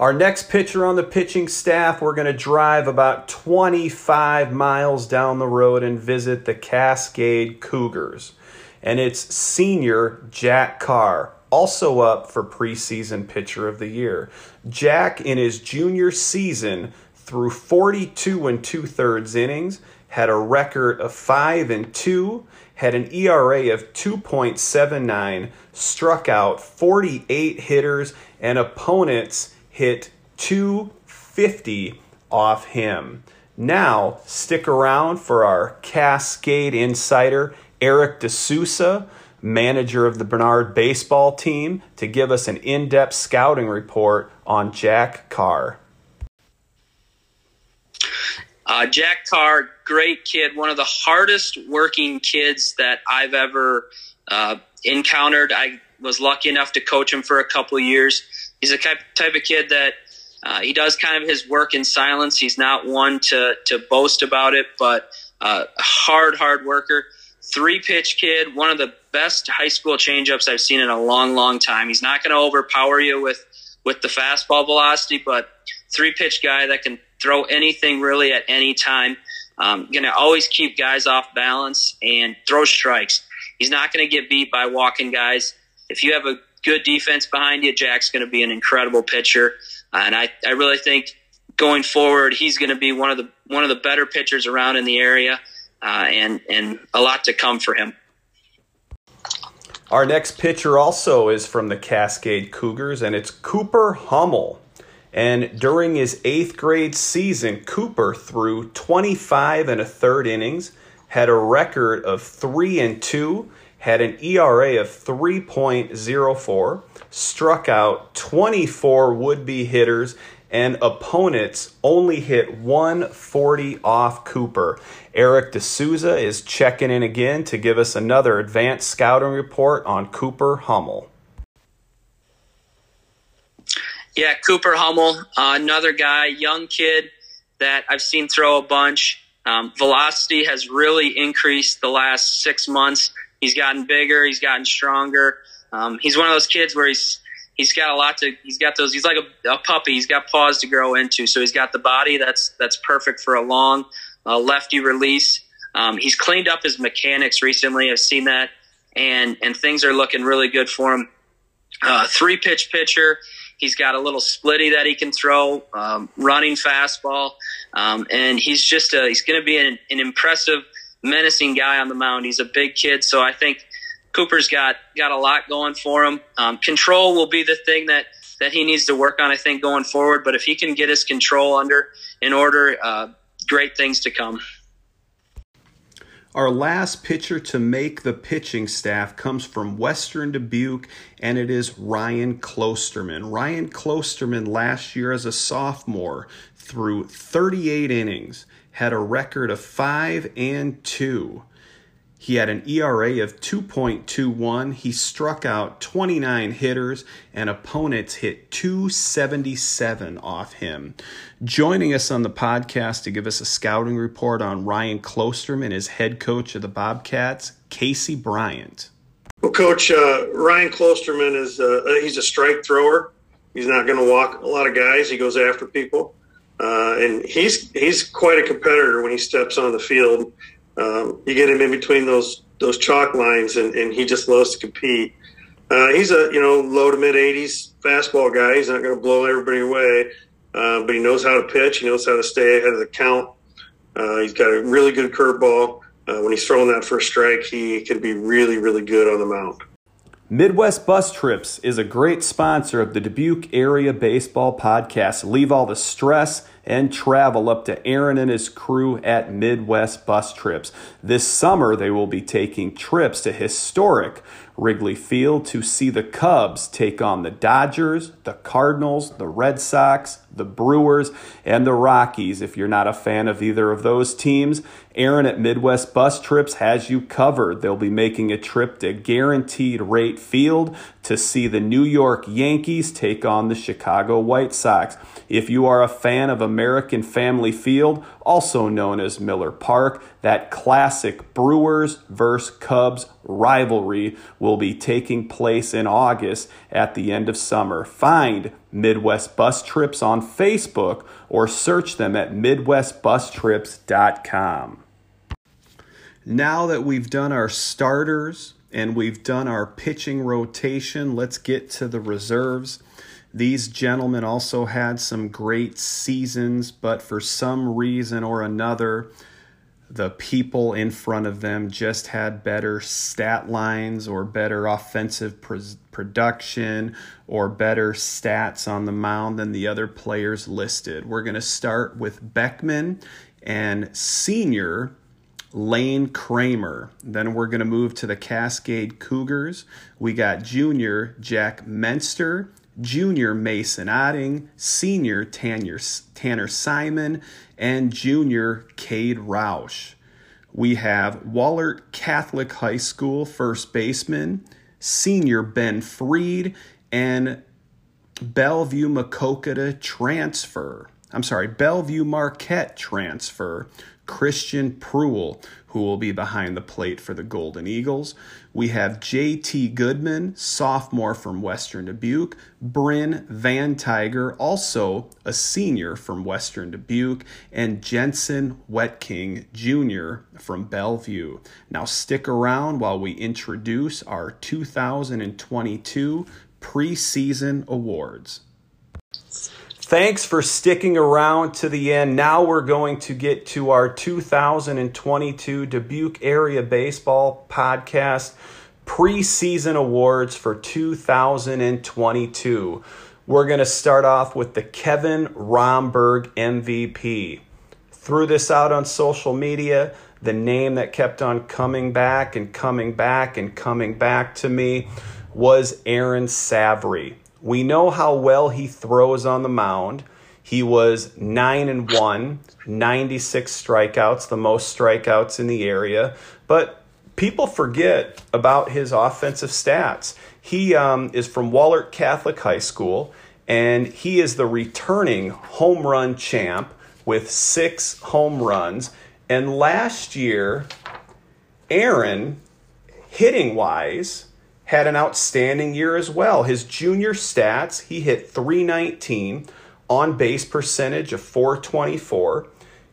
Our next pitcher on the pitching staff, we're going to drive about 25 miles down the road and visit the Cascade Cougars. And it's Senior Jack Carr, also up for preseason pitcher of the year. Jack, in his junior season, threw 42 2/3 innings, had a record of 5-2, had an ERA of 2.79, struck out 48 hitters, and opponents hit 250 off him. Now, stick around for our Cascade insider, Eric DeSousa, manager of the Bernard baseball team, to give us an in-depth scouting report on Jack Carr. Jack Carr, great kid, one of the hardest working kids that I've ever encountered. I was lucky enough to coach him for a couple of years. He's the type of kid that he does kind of his work in silence. He's not one to boast about it, but a hard worker. Three-pitch kid, one of the best high school changeups I've seen in a long time. He's not going to overpower you with the fastball velocity, but three-pitch guy that can throw anything really at any time. Going to always keep guys off balance and throw strikes. He's not going to get beat by walking guys. If you have a good defense behind you, Jack's going to be an incredible pitcher. And I really think going forward, he's going to be one of the better pitchers around in the area, and a lot to come for him. Our next pitcher also is from the Cascade Cougars, and it's Cooper Hummel. And during his 8th grade season, Cooper threw 25 1/3 innings, had a record of 3-2, had an ERA of 3.04, struck out 24 would-be hitters, and opponents only hit 140 off Cooper. Eric DeSousa is checking in again to give us another advanced scouting report on Cooper Hummel. Yeah, Cooper Hummel, another guy, young kid that I've seen throw a bunch. Velocity has really increased the last 6 months. He's gotten bigger. He's gotten stronger. He's one of those kids where he's he's got a lot to, he's got those, he's like a puppy. He's got paws to grow into. So he's got the body that's perfect for a long lefty release. He's cleaned up his mechanics recently. I've seen that, and things are looking really good for him. Three pitch pitcher. He's got a little splitty that he can throw, running fastball. And he's just he's going to be an impressive, menacing guy on the mound. He's a big kid. So I think Cooper's got a lot going for him. Control will be the thing that he needs to work on, I think, going forward. But if he can get his control in order, great things to come. Our last pitcher to make the pitching staff comes from Western Dubuque, and it is Ryan Klosterman. Ryan Klosterman last year as a sophomore threw 38 innings, had a record of 5-2. He had an ERA of 2.21. He struck out 29 hitters, and opponents hit 277 off him. Joining us on the podcast to give us a scouting report on Ryan Klosterman is head coach of the Bobcats, Casey Bryant. Well, Coach, Ryan Klosterman he's a strike thrower. He's not going to walk a lot of guys. He goes after people, and he's quite a competitor when he steps on the field. You get him in between those chalk lines, and he just loves to compete. He's a low to mid 80s fastball guy. He's not going to blow everybody away, but he knows how to pitch. He knows how to stay ahead of the count. He's got a really good curveball. When he's throwing that first strike, he can be really, really good on the mound. Midwest Bus Trips is a great sponsor of the Dubuque Area Baseball Podcast. Leave all the stress and travel up to Aaron and his crew at Midwest Bus Trips. This summer, they will be taking trips to historic Wrigley Field to see the Cubs take on the Dodgers, the Cardinals, the Red Sox, the Brewers, and the Rockies. If you're not a fan of either of those teams, Aaron at Midwest Bus Trips has you covered. They'll be making a trip to Guaranteed Rate Field to see the New York Yankees take on the Chicago White Sox. If you are a fan of American Family Field, also known as Miller Park, that classic Brewers versus Cubs rivalry will be taking place in August at the end of summer. Find Midwest Bus Trips on Facebook or search them at midwestbustrips.com. Now that we've done our starters and we've done our pitching rotation, let's get to the reserves. These gentlemen also had some great seasons, but for some reason or another, the people in front of them just had better stat lines or better offensive production or better stats on the mound than the other players listed. We're going to start with Beckman and senior Lane Kramer. Then we're going to move to the Cascade Cougars. We got junior Jack Menster, junior Mason Otting, senior Tanner Simon, and junior Cade Rausch. We have Wahlert Catholic High School first baseman, senior Ben Freed, and Bellevue Marquette transfer, Christian Pruhl, who will be behind the plate for the Golden Eagles. We have J.T. Goodman, sophomore from Western Dubuque, Bryn Van Tiger, also a senior from Western Dubuque, and Jensen Wetking, Jr. from Bellevue. Now stick around while we introduce our 2022 preseason awards. Thanks for sticking around to the end. Now we're going to get to our 2022 Dubuque Area Baseball Podcast preseason awards for 2022. We're going to start off with the Kevin Romberg MVP. Threw this out on social media, the name that kept on coming back and coming back and coming back to me was Aaron Savary. We know how well he throws on the mound. He was 9-1, 96 strikeouts, the most strikeouts in the area. But people forget about his offensive stats. He is from Wahlert Catholic High School, and he is the returning home run champ with 6 home runs. And last year, Aaron, hitting-wise, had an outstanding year as well. His junior stats, he hit .319, on base percentage of .424.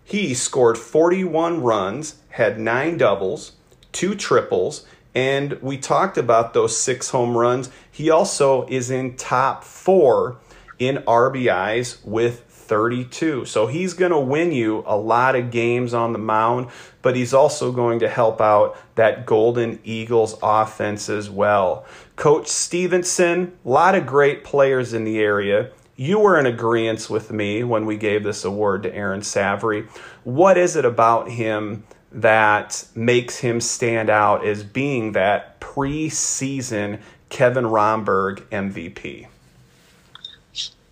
He scored 41 runs, had 9 doubles, 2 triples, and we talked about those 6 home runs. He also is in top 4 in RBIs with 32. So he's going to win you a lot of games on the mound, but he's also going to help out that Golden Eagles offense as well. Coach Stevenson, a lot of great players in the area. You were in agreement with me when we gave this award to Aaron Savary. What is it about him that makes him stand out as being that preseason Kevin Romberg MVP?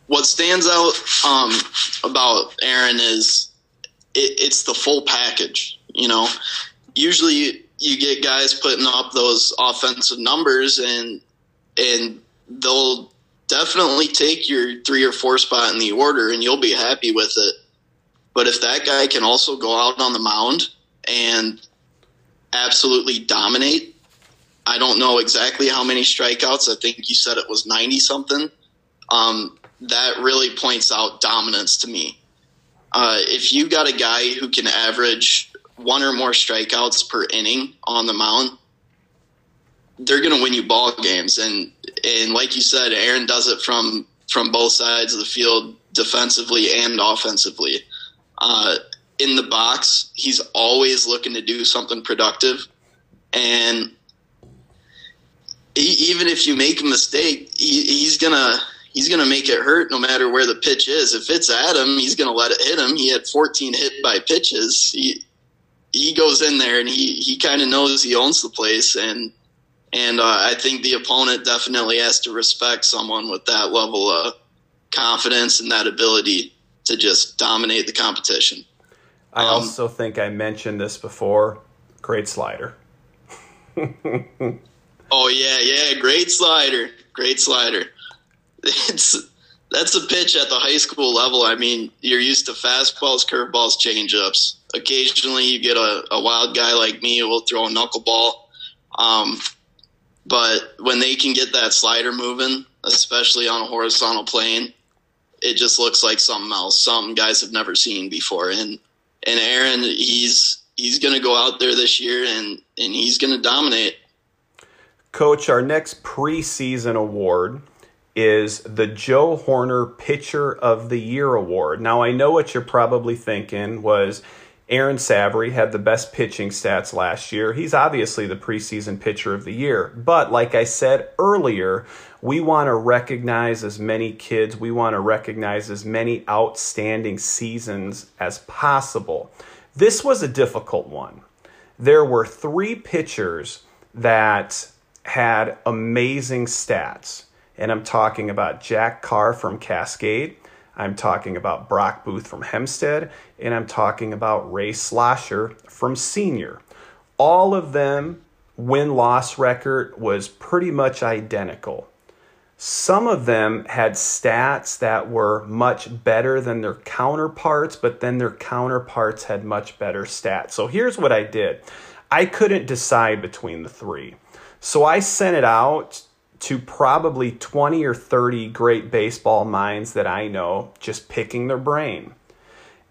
What stands out about Aaron is it's the full package. You know, usually you get guys putting up those offensive numbers, and they'll definitely take your 3 or 4 spot in the order, and you'll be happy with it. But if that guy can also go out on the mound and absolutely dominate, I don't know exactly how many strikeouts. I think you said it was 90-something. That really points out dominance to me. If you got a guy who can average 1 or more strikeouts per inning on the mound, they're going to win you ball games. And like you said, Aaron does it from both sides of the field, defensively and offensively. In the box, he's always looking to do something productive. And even if you make a mistake, he's going to make it hurt no matter where the pitch is. If it's at him, he's going to let it hit him. He had 14 hit by pitches. He goes in there and he kind of knows he owns the place. And I think the opponent definitely has to respect someone with that level of confidence and that ability to just dominate the competition. I also think I mentioned this before. Great slider. Oh, yeah. Great slider. That's a pitch at the high school level. I mean, you're used to fastballs, curveballs, changeups. Occasionally you get a wild guy like me who will throw a knuckleball. But when they can get that slider moving, especially on a horizontal plane, it just looks like something else, something guys have never seen before. And Aaron, he's going to go out there this year and he's going to dominate. Coach, our next preseason award is the Joe Horner Pitcher of the Year Award. Now, I know what you're probably thinking was Aaron Savary had the best pitching stats last year. He's obviously the preseason Pitcher of the Year. But like I said earlier, we want to recognize as many kids. We want to recognize as many outstanding seasons as possible. This was a difficult one. There were 3 pitchers that had amazing stats. And I'm talking about Jack Carr from Cascade. I'm talking about Brock Booth from Hempstead. And I'm talking about Ray Slosher from Senior. All of them, win-loss record was pretty much identical. Some of them had stats that were much better than their counterparts, but then their counterparts had much better stats. So here's what I did. I couldn't decide between the 3. So I sent it out to probably 20 or 30 great baseball minds that I know, just picking their brain.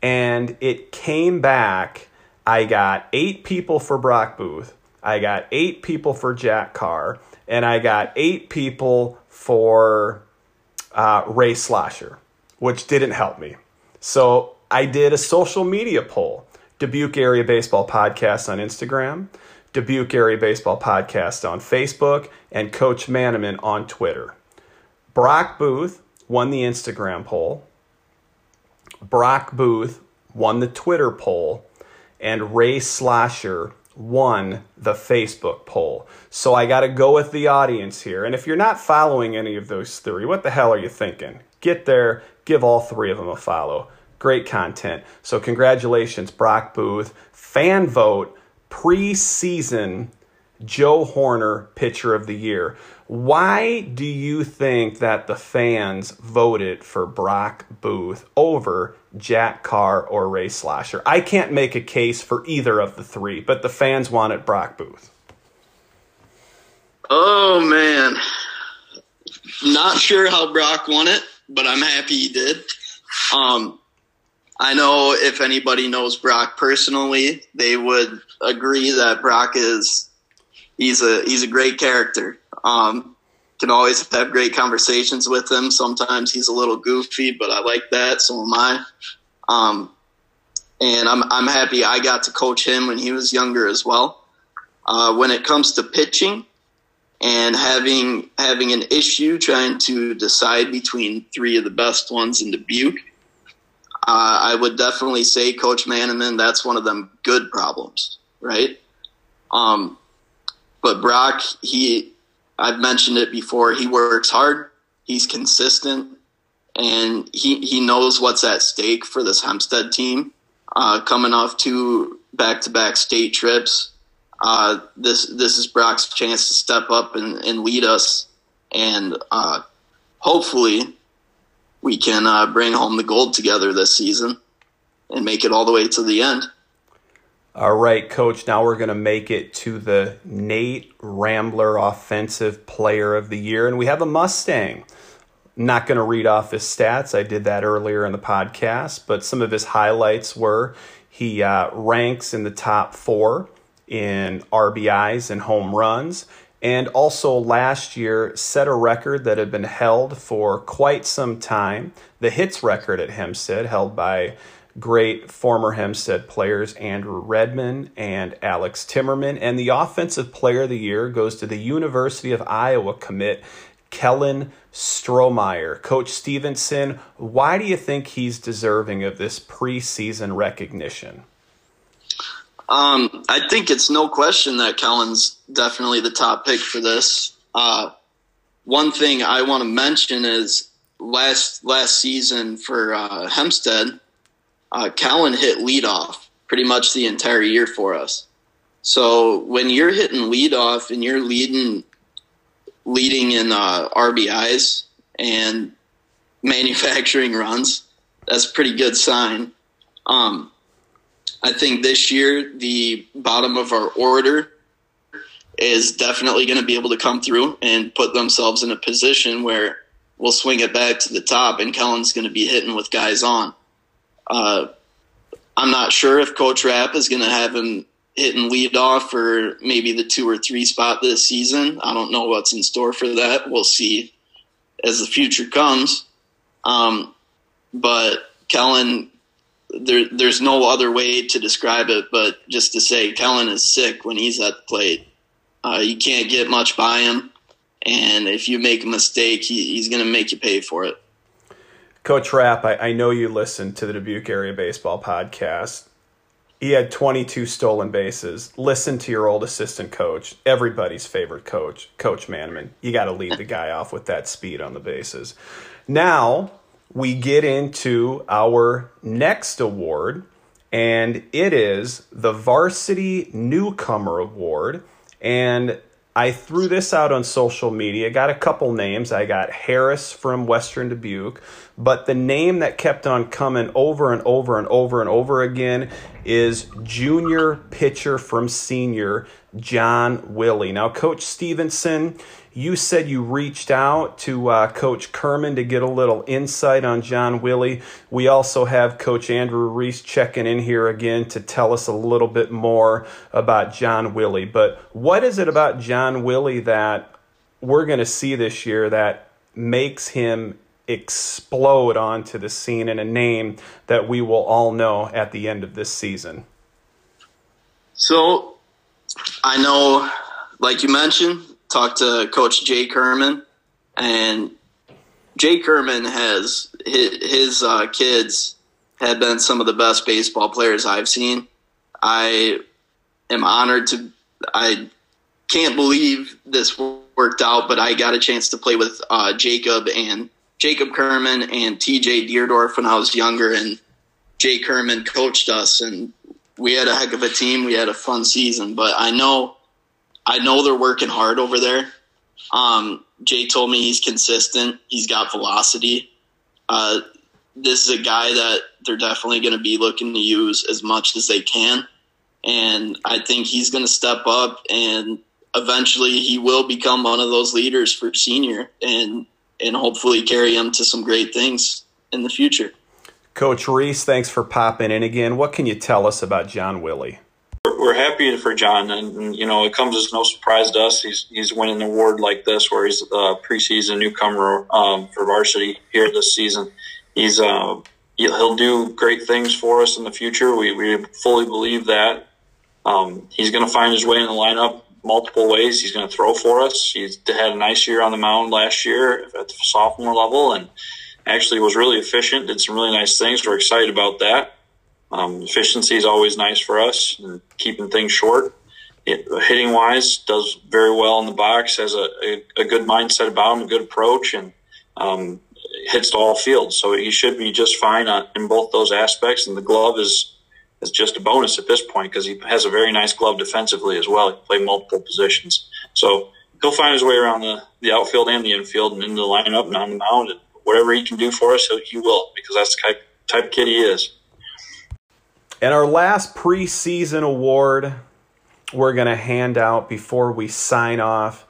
And it came back. I got 8 people for Brock Booth. I got 8 people for Jack Carr. And I got 8 people for Ray Slosher, which didn't help me. So I did a social media poll. Dubuque Area Baseball Podcast on Instagram, Dubuque Area Baseball Podcast on Facebook, and Coach Manaman on Twitter. Brock Booth won the Instagram poll. Brock Booth won the Twitter poll. And Ray Slosher won the Facebook poll. So I got to go with the audience here. And if you're not following any of those 3, what the hell are you thinking? Get there, give all 3 of them a follow. Great content. So congratulations, Brock Booth. Fan vote. Preseason Joe Horner Pitcher of the Year. Why do you think that the fans voted for Brock Booth over Jack Carr or Ray Slosher? I can't make a case for either of the 3, but the fans wanted Brock Booth. Oh, man. Not sure how Brock won it, but I'm happy he did. I know if anybody knows Brock personally, they would agree that Brock is he's a great character. Can always have great conversations with him. Sometimes he's a little goofy, but I like that. So am I. And I'm happy I got to coach him when he was younger as well. When it comes to pitching and having an issue trying to decide between three of the best ones in Dubuque, I would definitely say Coach Manaman, that's one of them good problems, right? But Brock, I've mentioned it before, he works hard, he's consistent, and he knows what's at stake for this Hempstead team. Coming off two back-to-back state trips, this is Brock's chance to step up and lead us, and hopefully we can bring home the gold together this season and make it all the way to the end. All right, Coach, now we're going to make it to the Nate Rambler Offensive Player of the Year, and we have a Mustang. Not going to read off his stats. I did that earlier in the podcast, but some of his highlights were he ranks in the top four in RBIs and home runs, and also last year set a record that had been held for quite some time, the hits record at Hempstead, held by great former Hempstead players Andrew Redman and Alex Timmerman. And the Offensive Player of the Year goes to the University of Iowa commit Kellen Strohmeyer. Coach Stevenson, why do you think he's deserving of this preseason recognition? I think it's no question that Kellen's definitely the top pick for this. One thing I want to mention is last season for Hempstead, Kellen hit leadoff pretty much the entire year for us. So when you're hitting leadoff and you're leading in RBIs and manufacturing runs, that's a pretty good sign. I think this year the bottom of our order is definitely going to be able to come through and put themselves in a position where we'll swing it back to the top and Kellen's going to be hitting with guys on. I'm not sure if Coach Rapp is going to have him hitting leadoff or maybe the 2 or 3 spot this season. I don't know what's in store for that. We'll see as the future comes. But Kellen, there's no other way to describe it, but just to say Kellen is sick when he's at the plate. You can't get much by him. And if you make a mistake, he's going to make you pay for it. Coach Rapp, I know you listen to the Dubuque Area Baseball Podcast. He had 22 stolen bases. Listen to your old assistant coach, everybody's favorite coach, Coach Manaman. You got to lead the guy off with that speed on the bases. Now we get into our next award, and it is the Varsity Newcomer Award. And I threw this out on social media, got a couple names. I got Harris from Western Dubuque, but the name that kept on coming over and over and over and over again is junior pitcher from senior, John Willie. Now, Coach Stevenson, you said you reached out to Coach Kurman to get a little insight on John Willie. We also have Coach Andrew Reese checking in here again to tell us a little bit more about John Willie. But what is it about John Willie that we're going to see this year that makes him explode onto the scene in a name that we will all know at the end of this season? So I know, like you mentioned, talked to Coach Jay Kurman, and Jay Kurman has his kids have been some of the best baseball players I've seen. I am honored to – I can't believe this worked out, but I got a chance to play with Jacob Kurman and TJ Deerdorf when I was younger, and Jay Kurman coached us, and we had a heck of a team. We had a fun season, but I know they're working hard over there. Jay told me he's consistent. He's got velocity. This is a guy that they're definitely going to be looking to use as much as they can, and I think he's going to step up and eventually he will become one of those leaders for senior and hopefully carry him to some great things in the future. Coach Reese, thanks for popping in again. What can you tell us about John Willey? We're happy for John, and you know, it comes as no surprise to us. He's winning an award like this, where he's the preseason newcomer for varsity here this season. He'll do great things for us in the future. We fully believe that. He's going to find his way in the lineup multiple ways. He's going to throw for us. He's had a nice year on the mound last year at the sophomore level, and actually was really efficient, did some really nice things. We're excited about that. Efficiency is always nice for us, and keeping things short. Hitting wise, does very well in the box, has a good mindset about him, a good approach, and hits to all fields. So he should be just fine in both those aspects. And the glove is just a bonus at this point, because he has a very nice glove defensively as well. He can play multiple positions. So he'll find his way around the outfield and the infield and into the lineup and on the mound. And whatever he can do for us, he will, because that's the type of kid he is. And our last preseason award we're going to hand out before we sign off,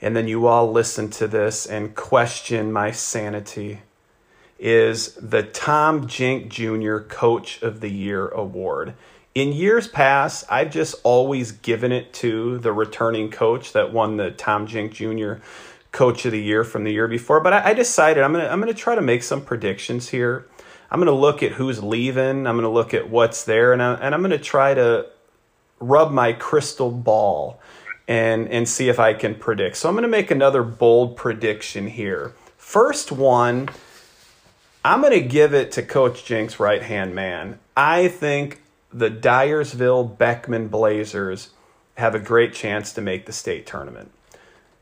and then you all listen to this and question my sanity, is the Tom Jink Jr. Coach of the Year Award. In years past, I've just always given it to the returning coach that won the Tom Jink Jr. Coach of the Year from the year before, but I decided I'm going to try to make some predictions here. I'm going to look at who's leaving. I'm going to look at what's there, and I'm going to try to rub my crystal ball and see if I can predict. So I'm going to make another bold prediction here. First one, I'm going to give it to Coach Jink's right-hand man. I think the Dyersville Beckman Blazers have a great chance to make the state tournament.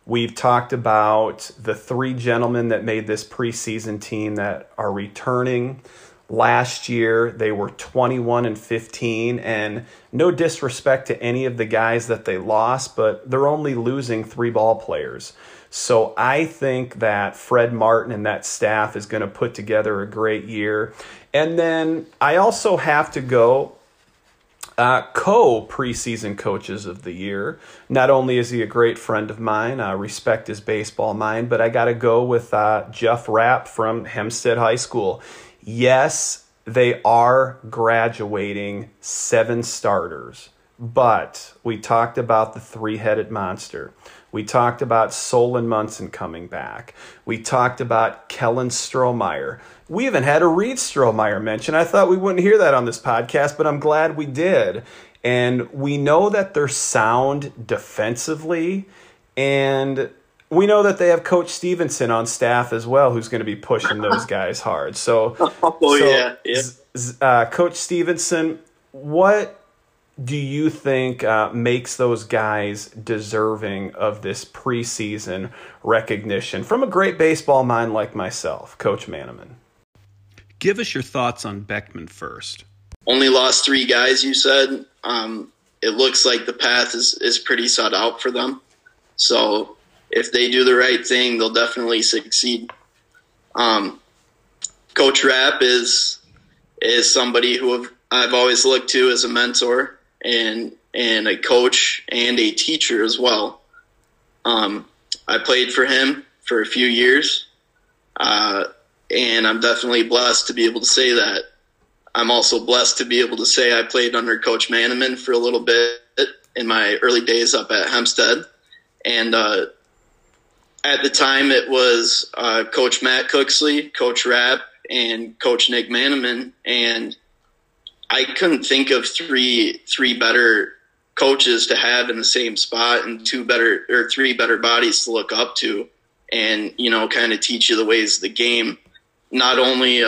We've talked about the three gentlemen that made this preseason team that are returning. Last year, they were 21-15, and no disrespect to any of the guys that they lost, but they're only losing three ball players. So I think that Fred Martin and that staff is going to put together a great year. And then I also have to go co-preseason coaches of the year. Not only is he a great friend of mine, I respect his baseball mind, but I got to go with Jeff Rapp from Hempstead High School. Yes, they are graduating 7 starters, but we talked about the three-headed monster. We talked about Solon Munson coming back. We talked about Kellen Strohmeyer. We even had a Reed Strohmeyer mention. I thought we wouldn't hear that on this podcast, but I'm glad we did. And we know that they're sound defensively, and we know that they have Coach Stevenson on staff as well, who's going to be pushing those guys hard. Coach Stevenson, what do you think makes those guys deserving of this preseason recognition from a great baseball mind like myself, Coach Manaman? Give us your thoughts on Beckman first. Only lost 3 guys, you said. It looks like the path is pretty set out for them. So if they do the right thing, they'll definitely succeed. Coach Rapp is somebody who I've always looked to as a mentor, and a coach and a teacher as well. I played for him for a few years, and I'm definitely blessed to be able to say that. I'm also blessed to be able to say I played under Coach Manaman for a little bit in my early days up at Hempstead. And at the time it was Coach Matt Cooksley, Coach Rapp, and Coach Nick Manaman, and I couldn't think of three better coaches to have in the same spot, and 3 better bodies to look up to, and you know, kind of teach you the ways of the game, not only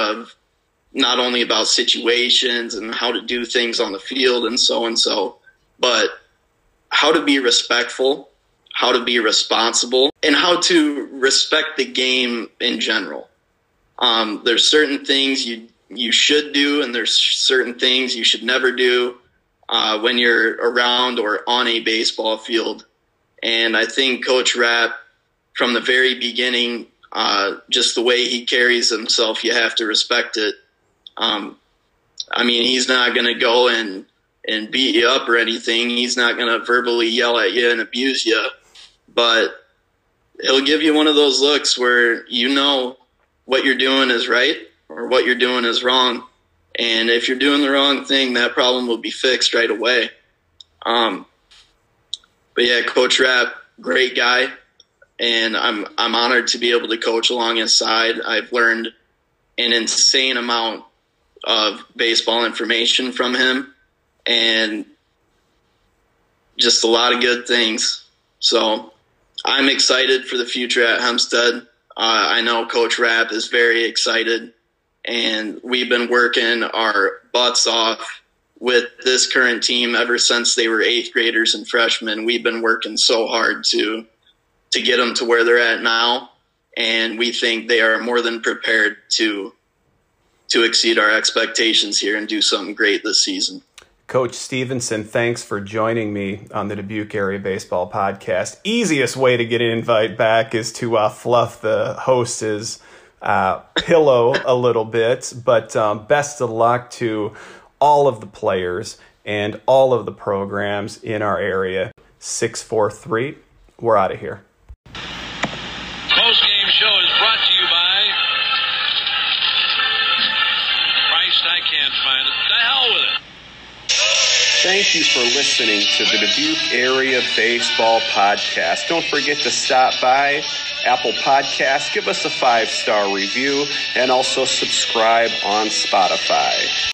about situations and how to do things on the field and so, but how to be respectful, how to be responsible, and how to respect the game in general. There's certain things you should do, and there's certain things you should never do when you're around or on a baseball field. And I think Coach Rapp, from the very beginning, just the way he carries himself, you have to respect it. I mean, he's not going to go and and beat you up or anything. He's not going to verbally yell at you and abuse you, but he'll give you one of those looks where you know what you're doing is right or what you're doing is wrong. And if you're doing the wrong thing, that problem will be fixed right away. But yeah, Coach Rapp, great guy, and I'm honored to be able to coach along his side. I've learned an insane amount of baseball information from him, and just a lot of good things. So I'm excited for the future at Hempstead. I know Coach Rapp is very excited, and we've been working our butts off with this current team ever since they were eighth graders and freshmen. We've been working so hard to get them to where they're at now, and we think they are more than prepared to exceed our expectations here and do something great this season. Coach Stevenson, thanks for joining me on the Dubuque Area Baseball Podcast. Easiest way to get an invite back is to fluff the host's pillow a little bit, but best of luck to all of the players and all of the programs in our area. 643, we're out of here. Post-game show is brought to you by... Christ, I can't find it. The hell with it. Thank you for listening to the Dubuque Area Baseball Podcast. Don't forget to stop by Apple Podcasts, give us a 5-star review, and also subscribe on Spotify.